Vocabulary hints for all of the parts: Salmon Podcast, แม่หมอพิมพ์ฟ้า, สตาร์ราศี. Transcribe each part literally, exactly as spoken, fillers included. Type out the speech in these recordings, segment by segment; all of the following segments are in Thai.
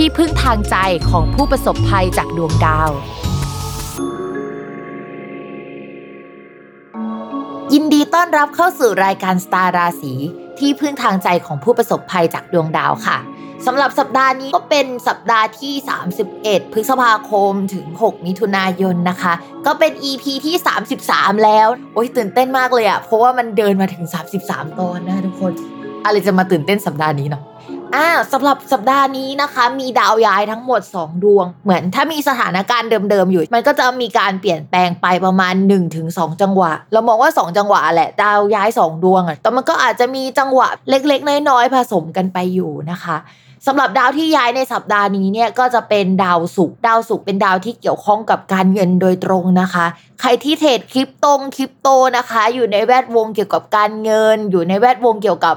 ที่พึ่งทางใจของผู้ประสบภัยจากดวงดาวยินดีต้อนรับเข้าสู่รายการสตาร์ราศีที่พึ่งทางใจของผู้ประสบภัยจากดวงดาวค่ะสำหรับสัปดาห์นี้ก็เป็นสัปดาห์ที่สามสิบเอ็ดพฤษภาคมถึงหกมิถุนายนนะคะก็เป็น อี พี ที่สามสิบสามแล้วโอ๊ยตื่นเต้นมากเลยอ่ะเพราะว่ามันเดินมาถึงสามสิบสามตอนนะทุกคนอะไรจะมาตื่นเต้นสัปดาห์นี้เนาะอ่าสำหรับสัปดาห์นี้นะคะมีดาวย้ายทั้งหมดสองดวงเหมือนถ้ามีสถานการณ์เดิมๆอยู่มันก็จะมีการเปลี่ยนแปลงไปประมาณ หนึ่งถึงสอง จังหวะเรามองว่าสองจังหวะแหละดาวย้ายสองดวงอ่ะแต่มันก็อาจจะมีจังหวะเล็กๆน้อยๆผสมกันไปอยู่นะคะสำหรับดาวที่ย้ายในสัปดาห์นี้เนี่ยก็จะเป็นดาวศุกร์ดาวศุกร์เป็นดาวที่เกี่ยวข้องกับการเงินโดยตรงนะคะใครที่เทรดคริปโตคริปโตนะคะอยู่ในแวดวงเกี่ยวกับการเงินอยู่ในแวดวงเกี่ยวกับ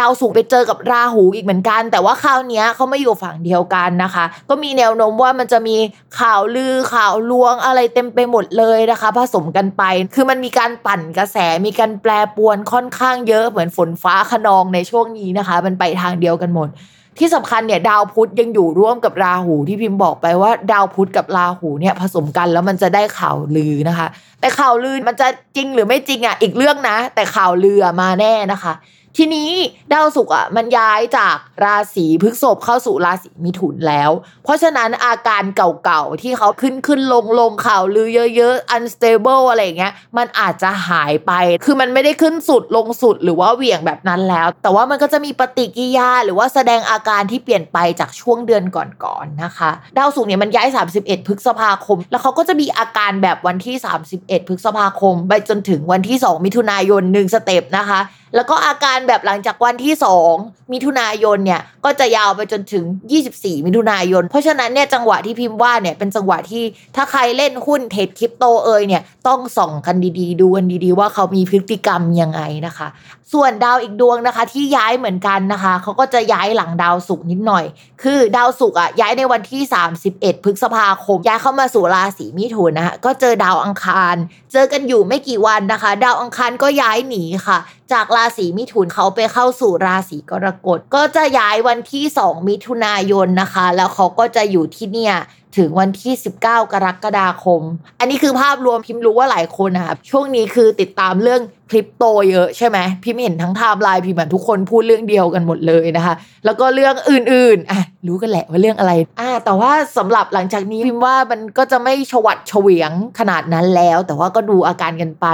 ดาวศุกร์ไปเจอกับราหูอีกเหมือนกันแต่ว่าคราวนี้เขาไม่อยู่ฝั่งเดียวกันนะคะก็มีแนวโน้มว่ามันจะมีข่าวลือข่าวลวงอะไรเต็มไปหมดเลยนะคะผสมกันไปคือมันมีการปั่นกระแสมีการแปรปรวนค่อนข้างเยอะเหมือนฝนฟ้าคะนองในช่วงนี้นะคะมันไปทางเดียวกันหมดที่สำคัญเนี่ยดาวพุธยังอยู่ร่วมกับราหูที่พิมพ์บอกไปว่าดาวพุธกับราหูเนี่ยผสมกันแล้วมันจะได้ข่าวลือนะคะแต่ข่าวลือมันจะจริงหรือไม่จริงอ่ะอีกเรื่องนะแต่ข่าวลือมาแน่นะคะทีนี้ดาวศุกร์อ่ะมันย้ายจากราศีพฤษภเข้าสู่ราศีมิถุนแล้วเพราะฉะนั้นอาการเก่าๆที่เขาขึ้นขึ้นลงลงข่าวลือเยอะๆ unstable อะไรอย่างเงี้ยมันอาจจะหายไปคือมันไม่ได้ขึ้นสุดลงสุดหรือว่าเหวี่ยงแบบนั้นแล้วแต่ว่ามันก็จะมีปฏิกิริยาหรือว่าแสดงอาการที่เปลี่ยนไปจากช่วงเดือนก่อนๆนะคะดาวศุกร์เนี่ยมันย้ายสามสิบเอ็ดพฤษภาคมแล้วเขาก็จะมีอาการแบบวันที่สามสิบเอ็ดพฤษภาคมไปจนถึงวันที่สองมิถุนายนหนึ่งสเต็ปนะคะแล้วก็อาการแบบหลังจากวันที่สองมิถุนายนเนี่ยก็จะยาวไปจนถึงยี่สิบสี่มิถุนายนเพราะฉะนั้นเนี่ยจังหวะที่พิมพ์ว่าเนี่ยเป็นจังหวะที่ถ้าใครเล่นหุ้นเทรดคริปโตเอยเนี่ยต้องส่องกันดีๆดูกันดีๆว่าเขามีพฤติกรรมยังไงนะคะส่วนดาวอีกดวงนะคะที่ย้ายเหมือนกันนะคะเขาก็จะย้ายหลังดาวศุกร์นิดหน่อยคือดาวศุกร์อ่ะย้ายในวันที่สามสิบเอ็ดพฤษภาคมย้ายเข้ามาสู่ราศีมิถุนนะคะก็เจอดาวอังคารเจอกันอยู่ไม่กี่วันนะคะดาวอังคารก็ย้ายหนีค่ะจากราศีมิถุนเขาไปเข้าสู่ราศีกรกฎก็จะย้ายวันที่สองมิถุนายนนะคะแล้วเขาก็จะอยู่ที่เนี่ยถึงวันที่สิบเก้ากรกฎาคมอันนี้คือภาพรวมพิมพ์รู้ว่าหลายคนนะคะช่วงนี้คือติดตามเรื่องคริปโตเยอะใช่ไหมพิมพ์เห็นทั้งไทม์ไลน์พิมพ์เหมือนทุกคนพูดเรื่องเดียวกันหมดเลยนะคะแล้วก็เรื่องอื่นๆอ่ะรู้กันแหละว่าเรื่องอะไรอ่ะแต่ว่าสำหรับหลังจากนี้พิมพ์ว่ามันก็จะไม่ชวัดเฉวียงขนาดนั้นแล้วแต่ว่าก็ดูอาการกันไป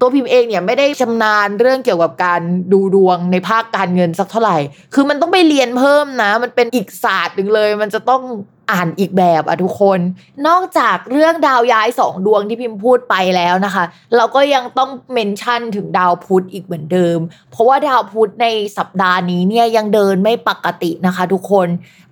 ตัวพิมพ์เองเนี่ยไม่ได้ชำนาญเรื่องเกี่ยวกับการดูดวงในภาคการเงินสักเท่าไหร่คือมันต้องไปเรียนเพิ่มนะมันเป็นอีกศาสตร์นึงเลยมันจะต้องอ่านอีกแบบอ่ะทุกคนนอกจากเรื่องดาวย้ายสองดวงที่พิมพ์พูดไปแล้วนะคะเราก็ยังต้องเมนชั่นถึงดาวพุธอีกเหมือนเดิมเพราะว่าดาวพุธในสัปดาห์นี้เนี่ยยังเดินไม่ปกตินะคะทุกคน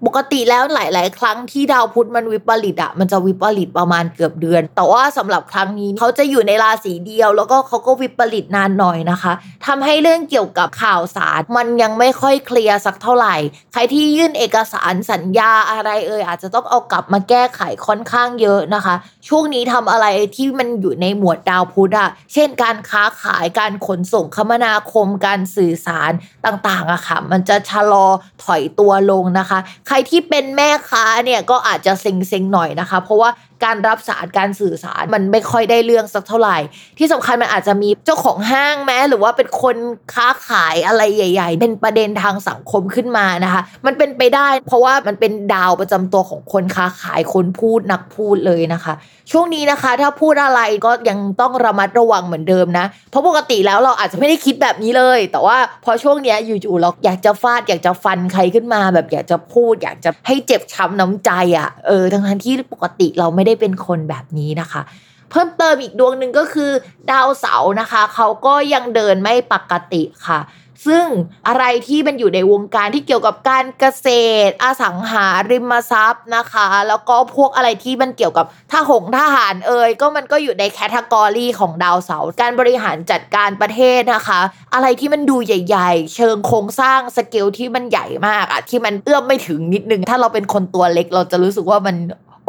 ปกติแล้วหลายๆครั้งที่ดาวพุธมันวิปริตอะมันจะวิปริตประมาณเกือบเดือนแต่ว่าสำหรับครั้งนี้เขาจะอยู่ในราศีเดียวแล้วก็เขาก็วิปริตนานหน่อยนะคะทำให้เรื่องเกี่ยวกับข่าวสารมันยังไม่ค่อยเคลียร์สักเท่าไหร่ใครที่ยื่นเอกสารสัญญาอะไรเอ่ยอาจจะต้องเอากลับมาแก้ไขค่อนข้างเยอะนะคะช่วงนี้ทำอะไรที่มันอยู่ในหมวดดาวพุธอะเช่นการค้าขายการขนส่งคมนาคมการสื่อสารต่างๆอะค่ะมันจะชะลอถอยตัวลงนะคะใครที่เป็นแม่ค้าเนี่ยก็อาจจะเซ็งๆหน่อยนะคะเพราะว่าการรับสารการสื่อสารมันไม่ค่อยได้เรื่องสักเท่าไหร่ที่สำคัญมันอาจจะมีเจ้าของห้างแม้หรือว่าเป็นคนค้าขายอะไรใหญ่ๆเป็นประเด็นทางสังคมขึ้นมานะคะมันเป็นไปได้เพราะว่ามันเป็นดาวประจำตัวของคนค้าขายคนพูดนักพูดเลยนะคะช่วงนี้นะคะถ้าพูดอะไรก็ยังต้องระมัดระวังเหมือนเดิมนะเพราะปกติแล้วเราอาจจะไม่ได้คิดแบบนี้เลยแต่ว่าพอช่วงนี้อยู่ๆเราอยากจะฟาดอยากจะฟันใครขึ้นมาแบบอยากจะพูดอยากจะให้เจ็บช้ำน้ำใจอ่ะเออทั้งๆที่ปกติเราไม่ได้เป็นคนแบบนี้นะคะเพิ่มเติมอีกดวงหนึ่งก็คือดาวเสาร์นะคะเขาก็ยังเดินไม่ปกติค่ะซึ่งอะไรที่มันอยู่ในวงการที่เกี่ยวกับการเกษตรอสังหาริมทรัพย์นะคะแล้วก็พวกอะไรที่มันเกี่ยวกับทหารทหารเอ่ยก็มันก็อยู่ในแคตตากรีของดาวเสาร์การบริหารจัดการประเทศนะคะอะไรที่มันดูใหญ่ๆเชิงโครงสร้างสเกลที่มันใหญ่มากอะที่มันเอื้อมไม่ถึงนิดนึงถ้าเราเป็นคนตัวเล็กเราจะรู้สึกว่ามันโอ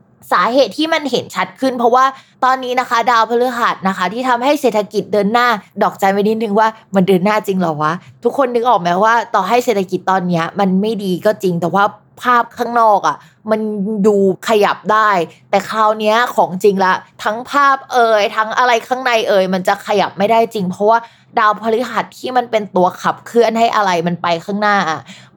สาเหตุที่มันเห็นชัดขึ้นเพราะว่าตอนนี้นะคะดาวพฤหัสนะคะที่ทำให้เศรษฐกิจเดินหน้าดอกใจไปนิดนึงว่ามันเดินหน้าจริงเหรอวะทุกคนนึกออกไหมว่าต่อให้เศรษฐกิจตอนนี้มันไม่ดีก็จริงแต่ว่าภาพข้างนอกอ่ะมันดูขยับได้แต่คราวนี้ของจริงละทั้งภาพเอ่ยทั้งอะไรข้างในเอ่ยมันจะขยับไม่ได้จริงเพราะว่าดาวพฤหัสที่มันเป็นตัวขับเคลื่อนให้อะไรมันไปข้างหน้า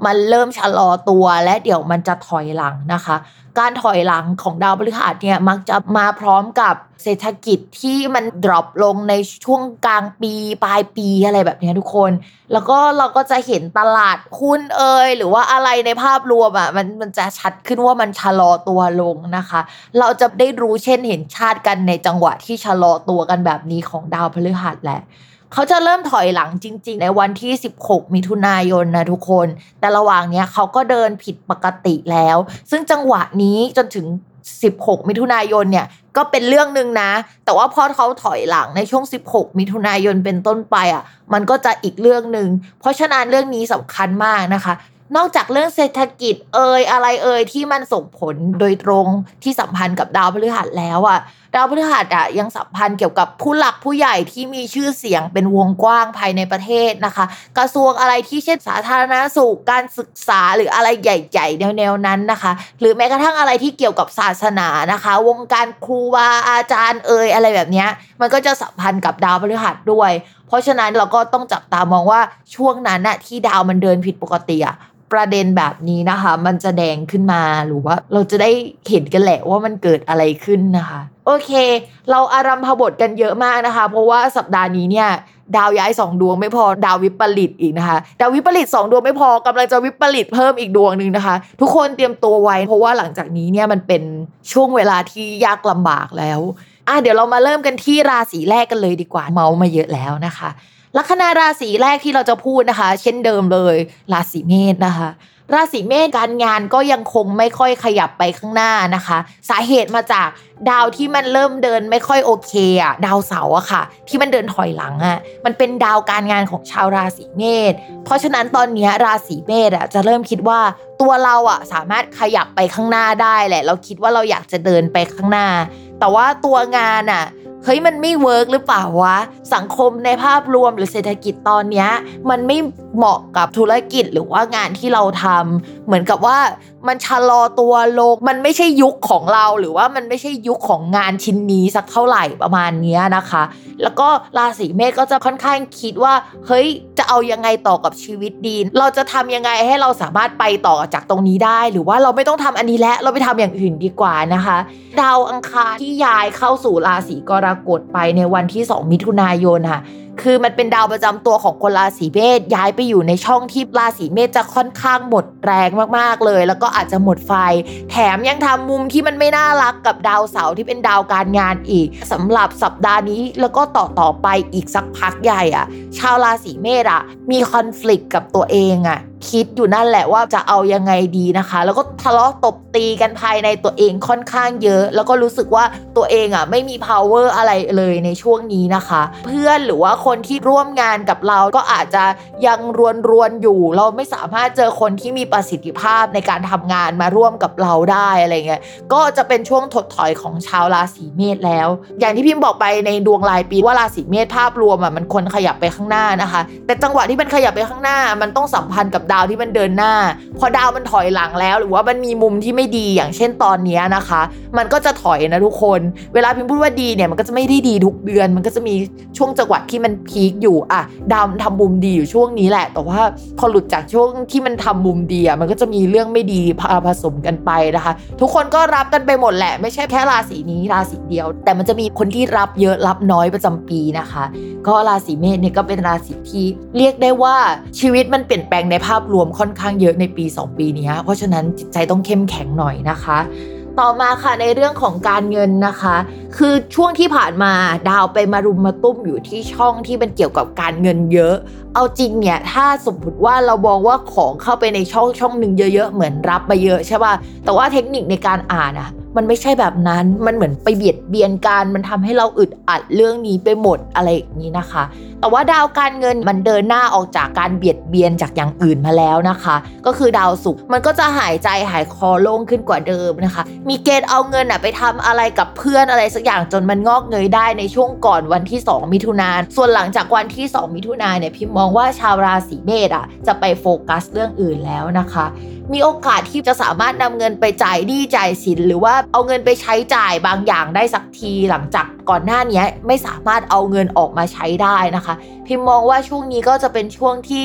มันเริ่มชะลอตัวและเดี๋ยวมันจะถอยหลังนะคะการถอยหลังของดาวพฤหัสเนี่ยมักจะมาพร้อมกับเศรษฐกิจที่มันดรอปลงในช่วงกลางปีปลายปีอะไรแบบนี้ทุกคนแล้วก็เราก็จะเห็นตลาดหุ้นเอ่ยหรือว่าอะไรในภาพรวมอ่ะมันมันจะชัดขึ้นว่ามันชะลอตัวลงนะคะเราจะได้รู้เช่นเห็นชาติกันในจังหวะที่ชะลอตัวกันแบบนี้ของดาวพฤหัสแหละเขาจะเริ่มถอยหลังจริงๆในวันที่สิบหกมิถุนายนนะทุกคนแต่ระหว่างเนี้ยเขาก็เดินผิดปกติแล้วซึ่งจังหวะนี้จนถึงสิบหกมิถุนายนเนี่ยก็เป็นเรื่องนึงนะแต่ว่าพอเขาถอยหลังในช่วงสิบหกมิถุนายนเป็นต้นไปอ่ะมันก็จะอีกเรื่องนึงเพราะฉะนั้นเรื่องนี้สำคัญมากนะคะนอกจากเรื่องเศรษฐกิจเอ่ยอะไรเอ่ยที่มันส่งผลโดยตรงที่สัมพันธ์กับดาวพฤหัสแล้วอ่ะดาวพฤหัสอ่ะยังสัมพันธ์เกี่ยวกับผู้หลักผู้ใหญ่ที่มีชื่อเสียงเป็นวงกว้างภายในประเทศนะคะกระทรวงอะไรที่เช่นสาธารณสุขการศึกษาหรืออะไรใหญ่ๆแนวๆนั้นนะคะหรือแม้กระทั่งอะไรที่เกี่ยวกับศาสนานะคะวงการครูบาอาจารย์เอ่ยอะไรแบบนี้มันก็จะสัมพันธ์กับดาวพฤหัสด้วยเพราะฉะนั้นเราก็ต้องจับตามองว่าช่วงนั้นน่ะที่ดาวมันเดินผิดปกติอ่ะประเด็นแบบนี้นะคะมันจะแดงขึ้นมาหรือว่าเราจะได้เห็นกันแหละว่ามันเกิดอะไรขึ้นนะคะโอเคเราอารัมภบทกันเยอะมากนะคะเพราะว่าสัปดาห์นี้เนี่ยดาวย้ายสองดวงไม่พอดาววิปริตอีกนะคะดาววิปริตสองดวงไม่พอกำลังจะวิปริตเพิ่มอีกดวงนึงนะคะทุกคนเตรียมตัวไว้เพราะว่าหลังจากนี้เนี่ยมันเป็นช่วงเวลาที่ยากลำบากแล้วอ่ะเดี๋ยวเรามาเริ่มกันที่ราศีแรกกันเลยดีกว่าเมามาเยอะแล้วนะคะลัคนาราศีแรกที่เราจะพูดนะคะเช่นเดิมเลยราศีเมษนะคะราศีเมษการงานก็ยังคงไม่ค่อยขยับไปข้างหน้านะคะสาเหตุมาจากดาวที่มันเริ่มเดินไม่ค่อยโอเคอ่ะดาวเสาร์อะค่ะที่มันเดินถอยหลังอ่ะมันเป็นดาวการงานของชาวราศีเมษเพราะฉะนั้นตอนนี้ราศีเมษอ่ะจะเริ่มคิดว่าตัวเราอ่ะสามารถขยับไปข้างหน้าได้แหละเราคิดว่าเราอยากจะเดินไปข้างหน้าแต่ว่าตัวงานอ่ะเฮ้ยมันไม่เวิร์กหรือเปล่าวะสังคมในภาพรวมหรือเศรษฐกิจตอนนี้มันไม่เหมาะกับธุรกิจหรือว่างานที่เราทำเหมือนกับว่ามันชะลอตัวลงมันไม่ใช่ยุคของเราหรือว่ามันไม่ใช่ยุคของงานชิ้นนี้สักเท่าไหร่ประมาณนี้นะคะแล้วก็ราศีเมษก็จะค่อนข้างคิดว่าเฮ้ยจะเอายังไงต่อกับชีวิตดีเราจะทำยังไงให้เราสามารถไปต่อจากตรงนี้ได้หรือว่าเราไม่ต้องทำอันนี้แล้วเราไปทำอย่างอื่นดีกว่านะคะดาวอังคารที่ย้ายเข้าสู่ราศีกรกฎไปในวันที่สองมิถุนายนค่ะ คือมันเป็นดาวประจำตัวของคนราศีเมษย้ายไปอยู่ในช่องที่ราศีเมษจะค่อนข้างหมดแรงมากๆเลยแล้วก็อาจจะหมดไฟแถมยังทำมุมที่มันไม่น่ารักกับดาวเสาร์ที่เป็นดาวการงานอีกสำหรับสัปดาห์นี้แล้วก็ต่อต่อไปอีกสักพักใหญ่อ่ะชาวราศีเมษอ่ะมีคอนฟลิกต์กับตัวเองอ่ะคิดอยู่นั่นแหละว่าจะเอายังไงดีนะคะแล้วก็ทะเลาะตบตีกันภายในตัวเองค่อนข้างเยอะแล้วก็รู้สึกว่าตัวเองอ่ะไม่มี power อะไรเลยในช่วงนี้นะคะเพื่อนหรือว่าคนที่ร่วมงานกับเราก็อาจจะยังรวนๆอยู่เราไม่สามารถเจอคนที่มีประสิทธิภาพในการทำงานมาร่วมกับเราได้อะไรเงี้ยก็จะเป็นช่วงถดถอยของชาวราศีเมษแล้วอย่างที่พิมพ์บอกไปในดวงรายปีว่าราศีเมษภาพรวมอ่ะมันควรขยับไปข้างหน้านะคะแต่จังหวะที่มันขยับไปข้างหน้ามันต้องสัมพันธ์กับดาวที่มันเดินหน้าพอดาวมันถอยหลังแล้วหรือว่ามันมีมุมที่ไม่ดีอย่างเช่นตอนนี้นะคะมันก็จะถอยนะทุกคนเวลาพิมพ์พูดว่าดีเนี่ยมันก็จะไม่ได้ดีทุกเดือนมันก็จะมีช่วงจังหวะที่มันพีคอยู่อ่ะดาวมันทำมุมดีอยู่ช่วงนี้แหละแต่ว่าพอหลุดจากช่วงที่มันทำมุมดีอ่ะมันก็จะมีเรื่องไม่ดีผสมกันไปนะคะทุกคนก็รับกันไปหมดแหละไม่ใช่แค่ราศีนี้ราศีเดียวแต่มันจะมีคนที่รับเยอะรับน้อยประจำปีนะคะก็ราศีเมษเนี่ยก็เป็นราศีที่เรียกได้ว่าชีวิตมันเปลี่ยนแปลงในภาพรวมค่อนข้างเยอะในปีสองปีนี้เพราะฉะนั้นจิตใจต้องเข้มแข็งหน่อยนะคะต่อมาค่ะในเรื่องของการเงินนะคะคือช่วงที่ผ่านมาดาวไปมารุมมาตุ้มอยู่ที่ช่องที่มันเกี่ยวกับการเงินเยอะเอาจริงเนี่ยถ้าสมมติว่าเราบอกว่าของเข้าไปในช่องช่องนึงเยอะๆเหมือนรับมาเยอะใช่ป่ะแต่ว่าเทคนิคในการอ่านอะมันไม่ใช่แบบนั้นมันเหมือนไปเบียดเบียนกันมันทำให้เราอึดอัดเรื่องนี้ไปหมดอะไรอย่างนี้นะคะแต่ว่าดาวการเงินมันเดินหน้าออกจากการเบียดเบียนจากอย่างอื่นมาแล้วนะคะก็คือดาวศุกร์มันก็จะหายใจหายคอโล่งขึ้นกว่าเดิมนะคะมีเกณฑ์เอาเงินอะไปทำอะไรกับเพื่อนอะไรสักอย่างจนมันงอกเงยได้ในช่วงก่อนวันที่สองมิถุนายนส่วนหลังจากวันที่สองมิถุนายนเนี่ยพิมมองว่าชาวราศีเมษอะจะไปโฟกัสเรื่องอื่นแล้วนะคะมีโอกาสที่จะสามารถนำเงินไปจ่ายหนี้จ่ายสินหรือว่าเอาเงินไปใช้จ่ายบางอย่างได้สักทีหลังจากก่อนหน้านี้ไม่สามารถเอาเงินออกมาใช้ได้นะคะพิมมองว่าช่วงนี้ก็จะเป็นช่วงที่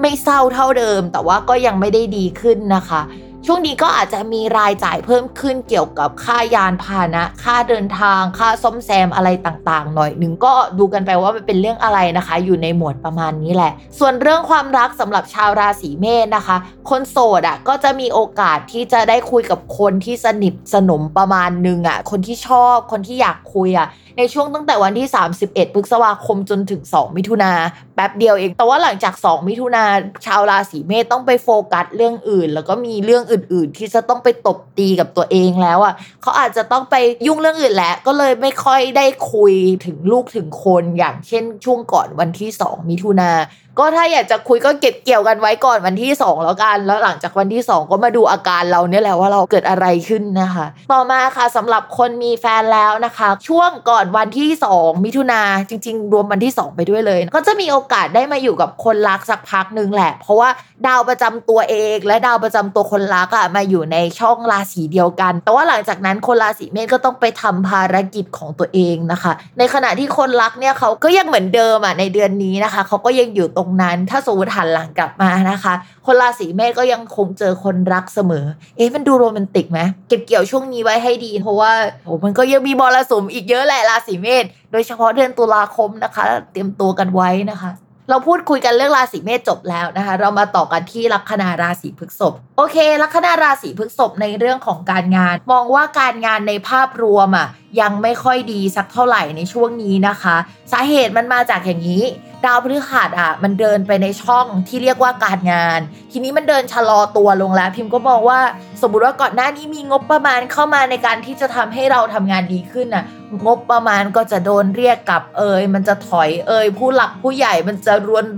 ไม่เศร้าเท่าเดิมแต่ว่าก็ยังไม่ได้ดีขึ้นนะคะช่วงนี้ก็อาจจะมีรายจ่ายเพิ่มขึ้นเกี่ยวกับค่ายานพาหนะค่าเดินทางค่าซ่อมแซมอะไรต่างๆหน่อยนึงก็ดูกันไปว่ามันเป็นเรื่องอะไรนะคะอยู่ในหมวดประมาณนี้แหละส่วนเรื่องความรักสำหรับชาวราศีเมษนะคะคนโสดอ่ะก็จะมีโอกาสที่จะได้คุยกับคนที่สนิทสนมประมาณนึงอ่ะคนที่ชอบคนที่อยากคุยอ่ะในช่วงตั้งแต่วันที่สามสิบเอ็ดพฤษภาคมจนถึงสองมิถุนายนแป๊บเดียวเองแต่ว่าหลังจากสองมิถุนายนชาวราศีเมษต้องไปโฟกัสเรื่องอื่นแล้วก็มีเรื่องอื่นๆที่จะต้องไปตบตีกับตัวเองแล้วอ่ะเขาอาจจะต้องไปยุ่งเรื่องอื่นแล้วก็เลยไม่ค่อยได้คุยถึงลูกถึงคนอย่างเช่นช่วงก่อนวันที่สองมิถุนายนก็ถ้าอยากจะคุยก็เก็บเกี่ยวกันไว้ก่อนวันที่สองแล้วกันแล้วหลังจากวันที่สองก็มาดูอาการเราเนี่ยแหละว่าเราเกิดอะไรขึ้นนะคะต่อมาค่ะสำหรับคนมีแฟนแล้วนะคะช่วงก่อนวันที่สองมิถุนาจริงๆรวมวันที่สองไปด้วยเลยก็จะมีโอกาสได้มาอยู่กับคนรักสักพักนึงแหละเพราะว่าดาวประจำตัวเองและดาวประจำตัวคนรักอะมาอยู่ในช่องราศีเดียวกันแต่ว่าหลังจากนั้นคนราศีเมษก็ต้องไปทำภารกิจของตัวเองนะคะในขณะที่คนรักเนี่ยเขาก็ยังเหมือนเดิมอะในเดือนนี้นะคะเขาก็ยังอยู่นั้นถ้าสมมติหันหลังกลับมานะคะคนราศีเมษก็ยังคงเจอคนรักเสมอเอ๊ะมันดูโรแมนติกไหมเก็บเกี่ยวช่วงนี้ไว้ให้ดีเพราะว่าโหมันก็ยังมีมรสุมอีกเยอะแหละราศีเมษโดยเฉพาะเดือนตุลาคมนะคะเตรียมตัวกันไว้นะคะเราพูดคุยกันเรื่องราศีเมษจบแล้วนะคะเรามาต่อกันที่ลัคนาราศีพฤษภโอเคลัคนาราศีพฤษภในเรื่องของการงานมองว่าการงานในภาพรวมอ่ะยังไม่ค่อยดีสักเท่าไหร่ในช่วงนี้นะคะสาเหตุมันมาจากอย่างนี้ดาวพฤหัสอ่ะมันเดินไปในช่องที่เรียกว่าการงานทีนี้มันเดินชะลอตัวลงแล้วพิมพ์ก็มองว่าสมมุติว่าก่อนหน้านี้มีงบประมาณเข้ามาในการที่จะทำให้เราทำงานดีขึ้นน่ะงบประมาณก็จะโดนเรียกกลับเอยมันจะถอยเอยผู้หลักผู้ใหญ่มันจะ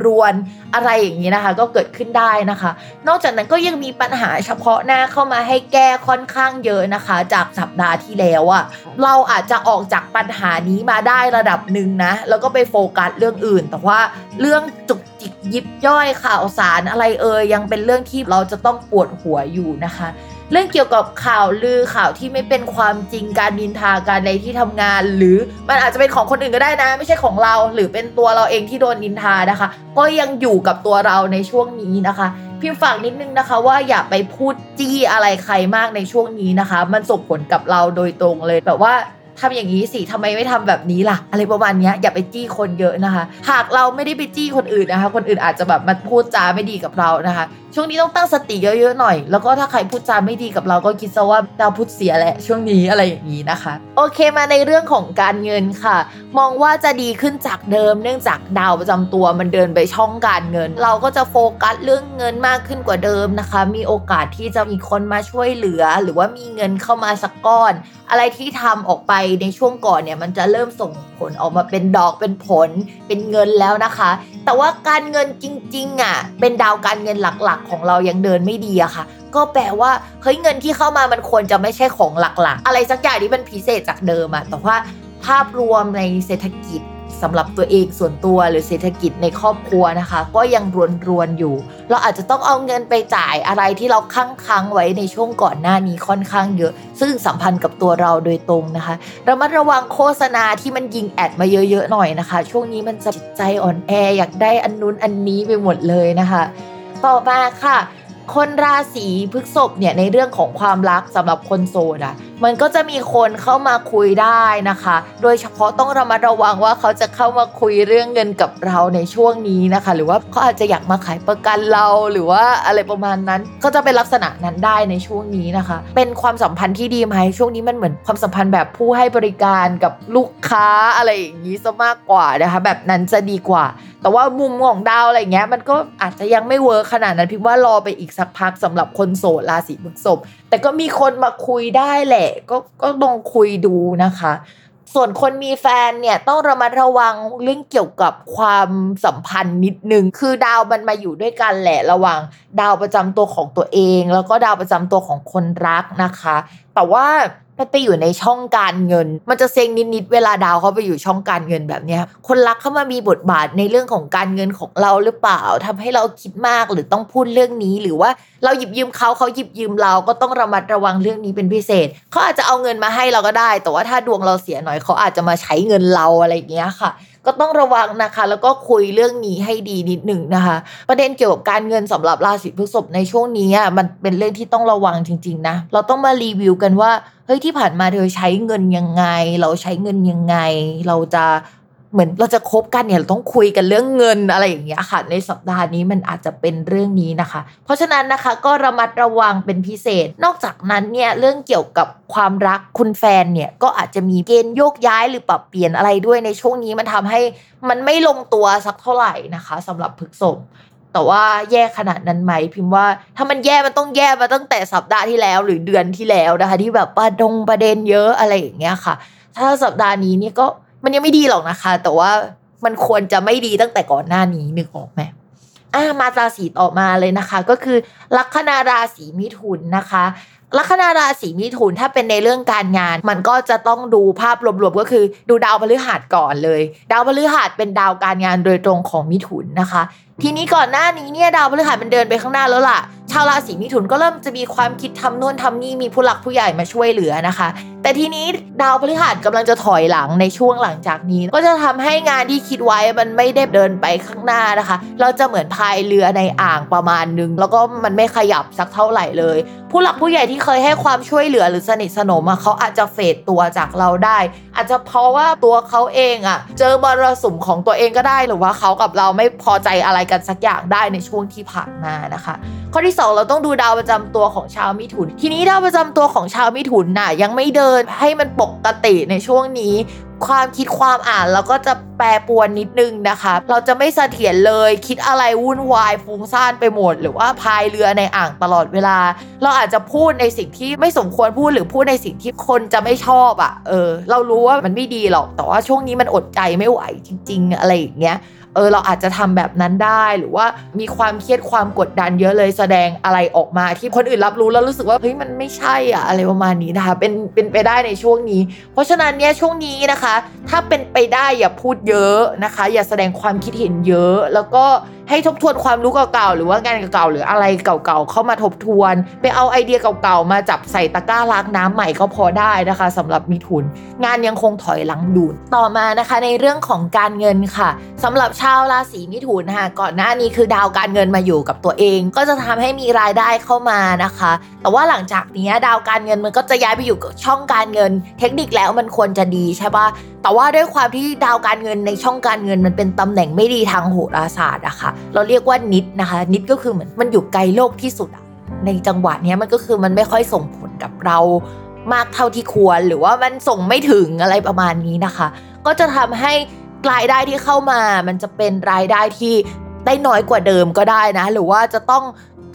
รวนๆอะไรอย่างนี้นะคะก็เกิดขึ้นได้นะคะนอกจากนั้นก็ยังมีปัญหาเฉพาะหน้าเข้ามาให้แก้ค่อนข้างเยอะนะคะจากสัปดาห์ที่แล้วอ่ะเราอาจจะออกจากปัญหานี้มาได้ระดับนึงนะแล้วก็ไปโฟกัสเรื่องอื่นแต่ว่าเรื่องจุกจิกยิบย่อยข่าวสารอะไรเอ่ยยังเป็นเรื่องที่เราจะต้องปวดหัวอยู่นะคะเรื่องเกี่ยวกับข่าวลือข่าวที่ไม่เป็นความจริงการนินทาการในที่ทำงานหรือมันอาจจะเป็นของคนอื่นก็ได้นะไม่ใช่ของเราหรือเป็นตัวเราเองที่โดนนินทานะคะก็ยังอยู่กับตัวเราในช่วงนี้นะคะพิมพ์ฝากนิดนึงนะคะว่าอย่าไปพูดจี้อะไรใครมากในช่วงนี้นะคะมันส่งผลกับเราโดยตรงเลยแบบว่า ทำอย่างนี้สิทำไมไม่ทำแบบนี้ล่ะอะไรประมาณนี้อย่าไปจี้คนเยอะนะคะหากเราไม่ได้ไปจี้คนอื่นนะคะคนอื่นอาจจะแบบมาพูดจาไม่ดีกับเรานะคะช่วงนี้ต้องตั้งสติเยอะๆหน่อยแล้วก็ถ้าใครพูดจาไม่ดีกับเราก็คิดซะว่าดาวพุธเสียแหละช่วงนี้อะไรอย่างนี้นะคะโอเคมาในเรื่องของการเงินค่ะมองว่าจะดีขึ้นจากเดิมเนื่องจากดาวประจำตัวมันเดินไปช่องการเงินเราก็จะโฟกัสเรื่องเงินมากขึ้นกว่าเดิมนะคะมีโอกาสที่จะมีคนมาช่วยเหลือหรือว่ามีเงินเข้ามาสักก้อนอะไรที่ทำออกไปในช่วงก่อนเนี่ยมันจะเริ่มส่งผลออกมาเป็นดอกเป็นผลเป็นเงินแล้วนะคะแต่ว่าการเงินจริงๆอ่ะเป็นดาวการเงินหลักๆของเรายังเดินไม่ดีอะค่ะก็แปลว่าเฮ้ยเงินที่เข้ามามันควรจะไม่ใช่ของหลักๆอะไรสักอย่างที่มันพิเศษจากเดิมอะแต่ว่าภาพรวมในเศรษฐกิจสำหรับตัวเองส่วนตัวหรือเศรษฐกิจในครอบครัวนะคะก็ยังรวนๆอยู่เราอาจจะต้องเอาเงินไปจ่ายอะไรที่เราค้างๆไว้ในช่วงก่อนหน้านี้ค่อนข้างเยอะซึ่งสัมพันธ์กับตัวเราโดยตรงนะคะระมัดระวังโฆษณาที่มันยิงแอดมาเยอะๆหน่อยนะคะช่วงนี้มันจิตใจอ่อนแออยากได้อันนู้นอันนี้ไปหมดเลยนะคะต่อมาค่ะคนราศีพฤษภเนี่ยในเรื่องของความรักสำหรับคนโสดอ่ะมันก็จะมีคนเข้ามาคุยได้นะคะโดยเฉพาะต้องระมัดระวังว่าเขาจะเข้ามาคุยเรื่องเงินกับเราในช่วงนี้นะคะหรือว่าเขาอาจจะอยากมาขายประกันเราหรือว่าอะไรประมาณนั้นก็จะเป็นลักษณะนั้นได้ในช่วงนี้นะคะเป็นความสัมพันธ์ที่ดีไหมช่วงนี้มันเหมือนความสัมพันธ์แบบผู้ให้บริการกับลูกค้าอะไรอย่างนี้ซะมากกว่านะคะแบบนั้นจะดีกว่าแต่ว่ามุมของดาวอะไรเงี้ยมันก็อาจจะยังไม่เวิร์คขนาดนั้นพิมว่ารอไปอีกสักพักสำหรับคนโสดราศีพฤษภแต่ก็มีคนมาคุยได้แหละก็ก็ลองคุยดูนะคะส่วนคนมีแฟนเนี่ยต้องระมัดระวังเรื่องเกี่ยวกับความสัมพันธ์นิดนึงคือดาวมันมาอยู่ด้วยกันแหละระหว่างดาวประจำตัวของตัวเองแล้วก็ดาวประจำตัวของคนรักนะคะแต่ว่ามันไปอยู่ในช่องการเงินมันจะเซ็งนิดๆเวลาดาวเขาไปอยู่ช่องการเงินแบบนี้คนรักเข้ามามีบทบาทในเรื่องของการเงินของเราหรือเปล่าทำให้เราคิดมากหรือต้องพูดเรื่องนี้หรือว่าเราหยิบยืมเขาเขาหยิบยืมเราก็ต้องระมัดระวังเรื่องนี้เป็นพิเศษเขาอาจจะเอาเงินมาให้เราก็ได้แต่ว่าถ้าดวงเราเสียหน่อยเขาอาจจะมาใช้เงินเราอะไรอย่างเงี้ยค่ะก็ต้องระวังนะคะแล้วก็คุยเรื่องนี้ให้ดีนิดหนึ่งนะคะประเด็นเกี่ยวกับการเงินสำหรับราศีพฤษภในช่วงนี้มันเป็นเรื่องที่ต้องระวังจริงๆนะเราต้องมารีวิวกันว่าเฮ้ยที่ผ่านมาเธอใช้เงินยังไงเราใช้เงินยังไงเราจะเหมือนเราจะคบกันเนี่ยเราต้องคุยกันเรื่องเงินอะไรอย่างเงี้ยค่ะในสัปดาห์นี้มันอาจจะเป็นเรื่องนี้นะคะเพราะฉะนั้นนะคะก็ระมัดระวังเป็นพิเศษนอกจากนั้นเนี่ยเรื่องเกี่ยวกับความรักคุณแฟนเนี่ยก็อาจจะมีเกณฑ์โยกย้ายหรือปรับเปลี่ยนอะไรด้วยในช่วงนี้มันทำให้มันไม่ลงตัวสักเท่าไหร่นะคะสำหรับพฤษภแต่ว่าแย่ขนาดนั้นไหมพิมพ์ว่าถ้ามันแย่มันต้องแย่มาตั้งแต่สัปดาห์ที่แล้วหรือเดือนที่แล้วนะคะที่แบบประดงประเด็นเยอะอะไรอย่างเงี้ยค่ะถ้าสัปดาห์นี้เนี่ยก็มันยังไม่ดีหรอกนะคะแต่ว่ามันควรจะไม่ดีตั้งแต่ก่อนหน้านี้นึกออกไหมอ่ะมาราศีต่อมาเลยนะคะก็คือลัคนาราศีมิถุนนะคะลัคนาราศีมิถุนถ้าเป็นในเรื่องการงานมันก็จะต้องดูภาพรวมๆก็คือดูดาวพฤหัสก่อนเลยดาวพฤหัสเป็นดาวการงานโดยตรงของมิถุนนะคะทีนี้ก่อนหน้านี้เนี่ยดาวพฤหัสมันเดินไปข้างหน้าแล้วล่ะชาวราศีมิถุนก็เริ่มจะมีความคิดทำโน่นทำนี่มีผู้หลักผู้ใหญ่มาช่วยเหลือนะคะแต่ทีนี้ดาวพฤหัสกำลังจะถอยหลังในช่วงหลังจากนี้ก็จะทำให้งานที่คิดไว้มันไม่ได้เดินไปข้างหน้านะคะเราจะเหมือนพายเรือในอ่างประมาณนึงแล้วก็มันไม่ขยับสักเท่าไหร่เลยผู้หลักผู้ใหญ่ที่เคยให้ความช่วยเหลือหรือสนิทสนมอ่ะเขาอาจจะเฟดตัวจากเราได้อาจจะเพราะว่าตัวเขาเองอ่ะเจอมรสุมของตัวเองก็ได้หรือว่าเขากับเราไม่พอใจอะไรกันสักอย่างได้ในช่วงที่ผ่านมานะคะข้อที่สองเราต้องดูดาวประจำตัวของชาวมิถุนทีนี้ดาวประจำตัวของชาวมิถุนน่ะยังไม่เดินให้มันปกติในช่วงนี้ความคิดความอ่านเราก็จะแปรปรวนนิดนึงนะคะเราจะไม่เสถียรเลยคิดอะไรวุ่นวายฟุ้งซ่านไปหมดหรือว่าพายเรือในอ่างตลอดเวลาเราอาจจะพูดในสิ่งที่ไม่สมควรพูดหรือพูดในสิ่งที่คนจะไม่ชอบอ่ะเออเรารู้ว่ามันไม่ดีหรอกแต่ว่าช่วงนี้มันอดใจไม่ไหวจริงๆอะไรอย่างเงี้ยเออเราอาจจะทำแบบนั้นได้หรือว่ามีความเครียดความกดดันเยอะเลยแสดงอะไรออกมาที่คนอื่นรับรู้แล้วรู้สึกว่าเฮ้ยมันไม่ใช่อ่ะอะไรประมาณนี้นะคะเป็นเป็นไปได้ในช่วงนี้เพราะฉะนั้นเนี่ยช่วงนี้นะคะถ้าเป็นไปได้อย่าพูดเยอะนะคะอย่าแสดงความคิดเห็นเยอะแล้วก็ ให้ทบทวนความรู้เก่าๆหรือว่างานเก่าๆหรืออะไรเก่าๆเข้ามาทบทวนไปเอาไอเดียเก่าๆมาจับใส่ตะกร้าล้างน้ำใหม่ก็พอได้นะคะสำหรับมิถุนงานยังคงถอยหลังดูดต่อมานะคะในเรื่องของการเงินค่ะสำหรับชาวราศีมิถุนค่ะก่อนหน้านี้คือดาวการเงินมาอยู่กับตัวเองก็จะทำให้มีรายได้เข้ามานะคะแต่ว่าหลังจากนี้ดาวการเงินมันก็จะย้ายไปอยู่กับช่องการเงินเทคนิคแล้วมันควรจะดีใช่ป่ะแต่ว่าด้วยความที่ดาวการเงินในช่องการเงินมันเป็นตำแหน่งไม่ดีทางโหราศาสตร์อะค่ะเราเรียกว่านิดนะคะนิดก็คือเหมือนมันอยู่ไกลโลกที่สุดในจังหวะนี้มันก็คือมันไม่ค่อยส่งผลกับเรามากเท่าที่ควรหรือว่ามันส่งไม่ถึงอะไรประมาณนี้นะคะก็จะทำให้รายได้ที่เข้ามามันจะเป็นรายได้ที่ได้น้อยกว่าเดิมก็ได้นะหรือว่าจะต้อง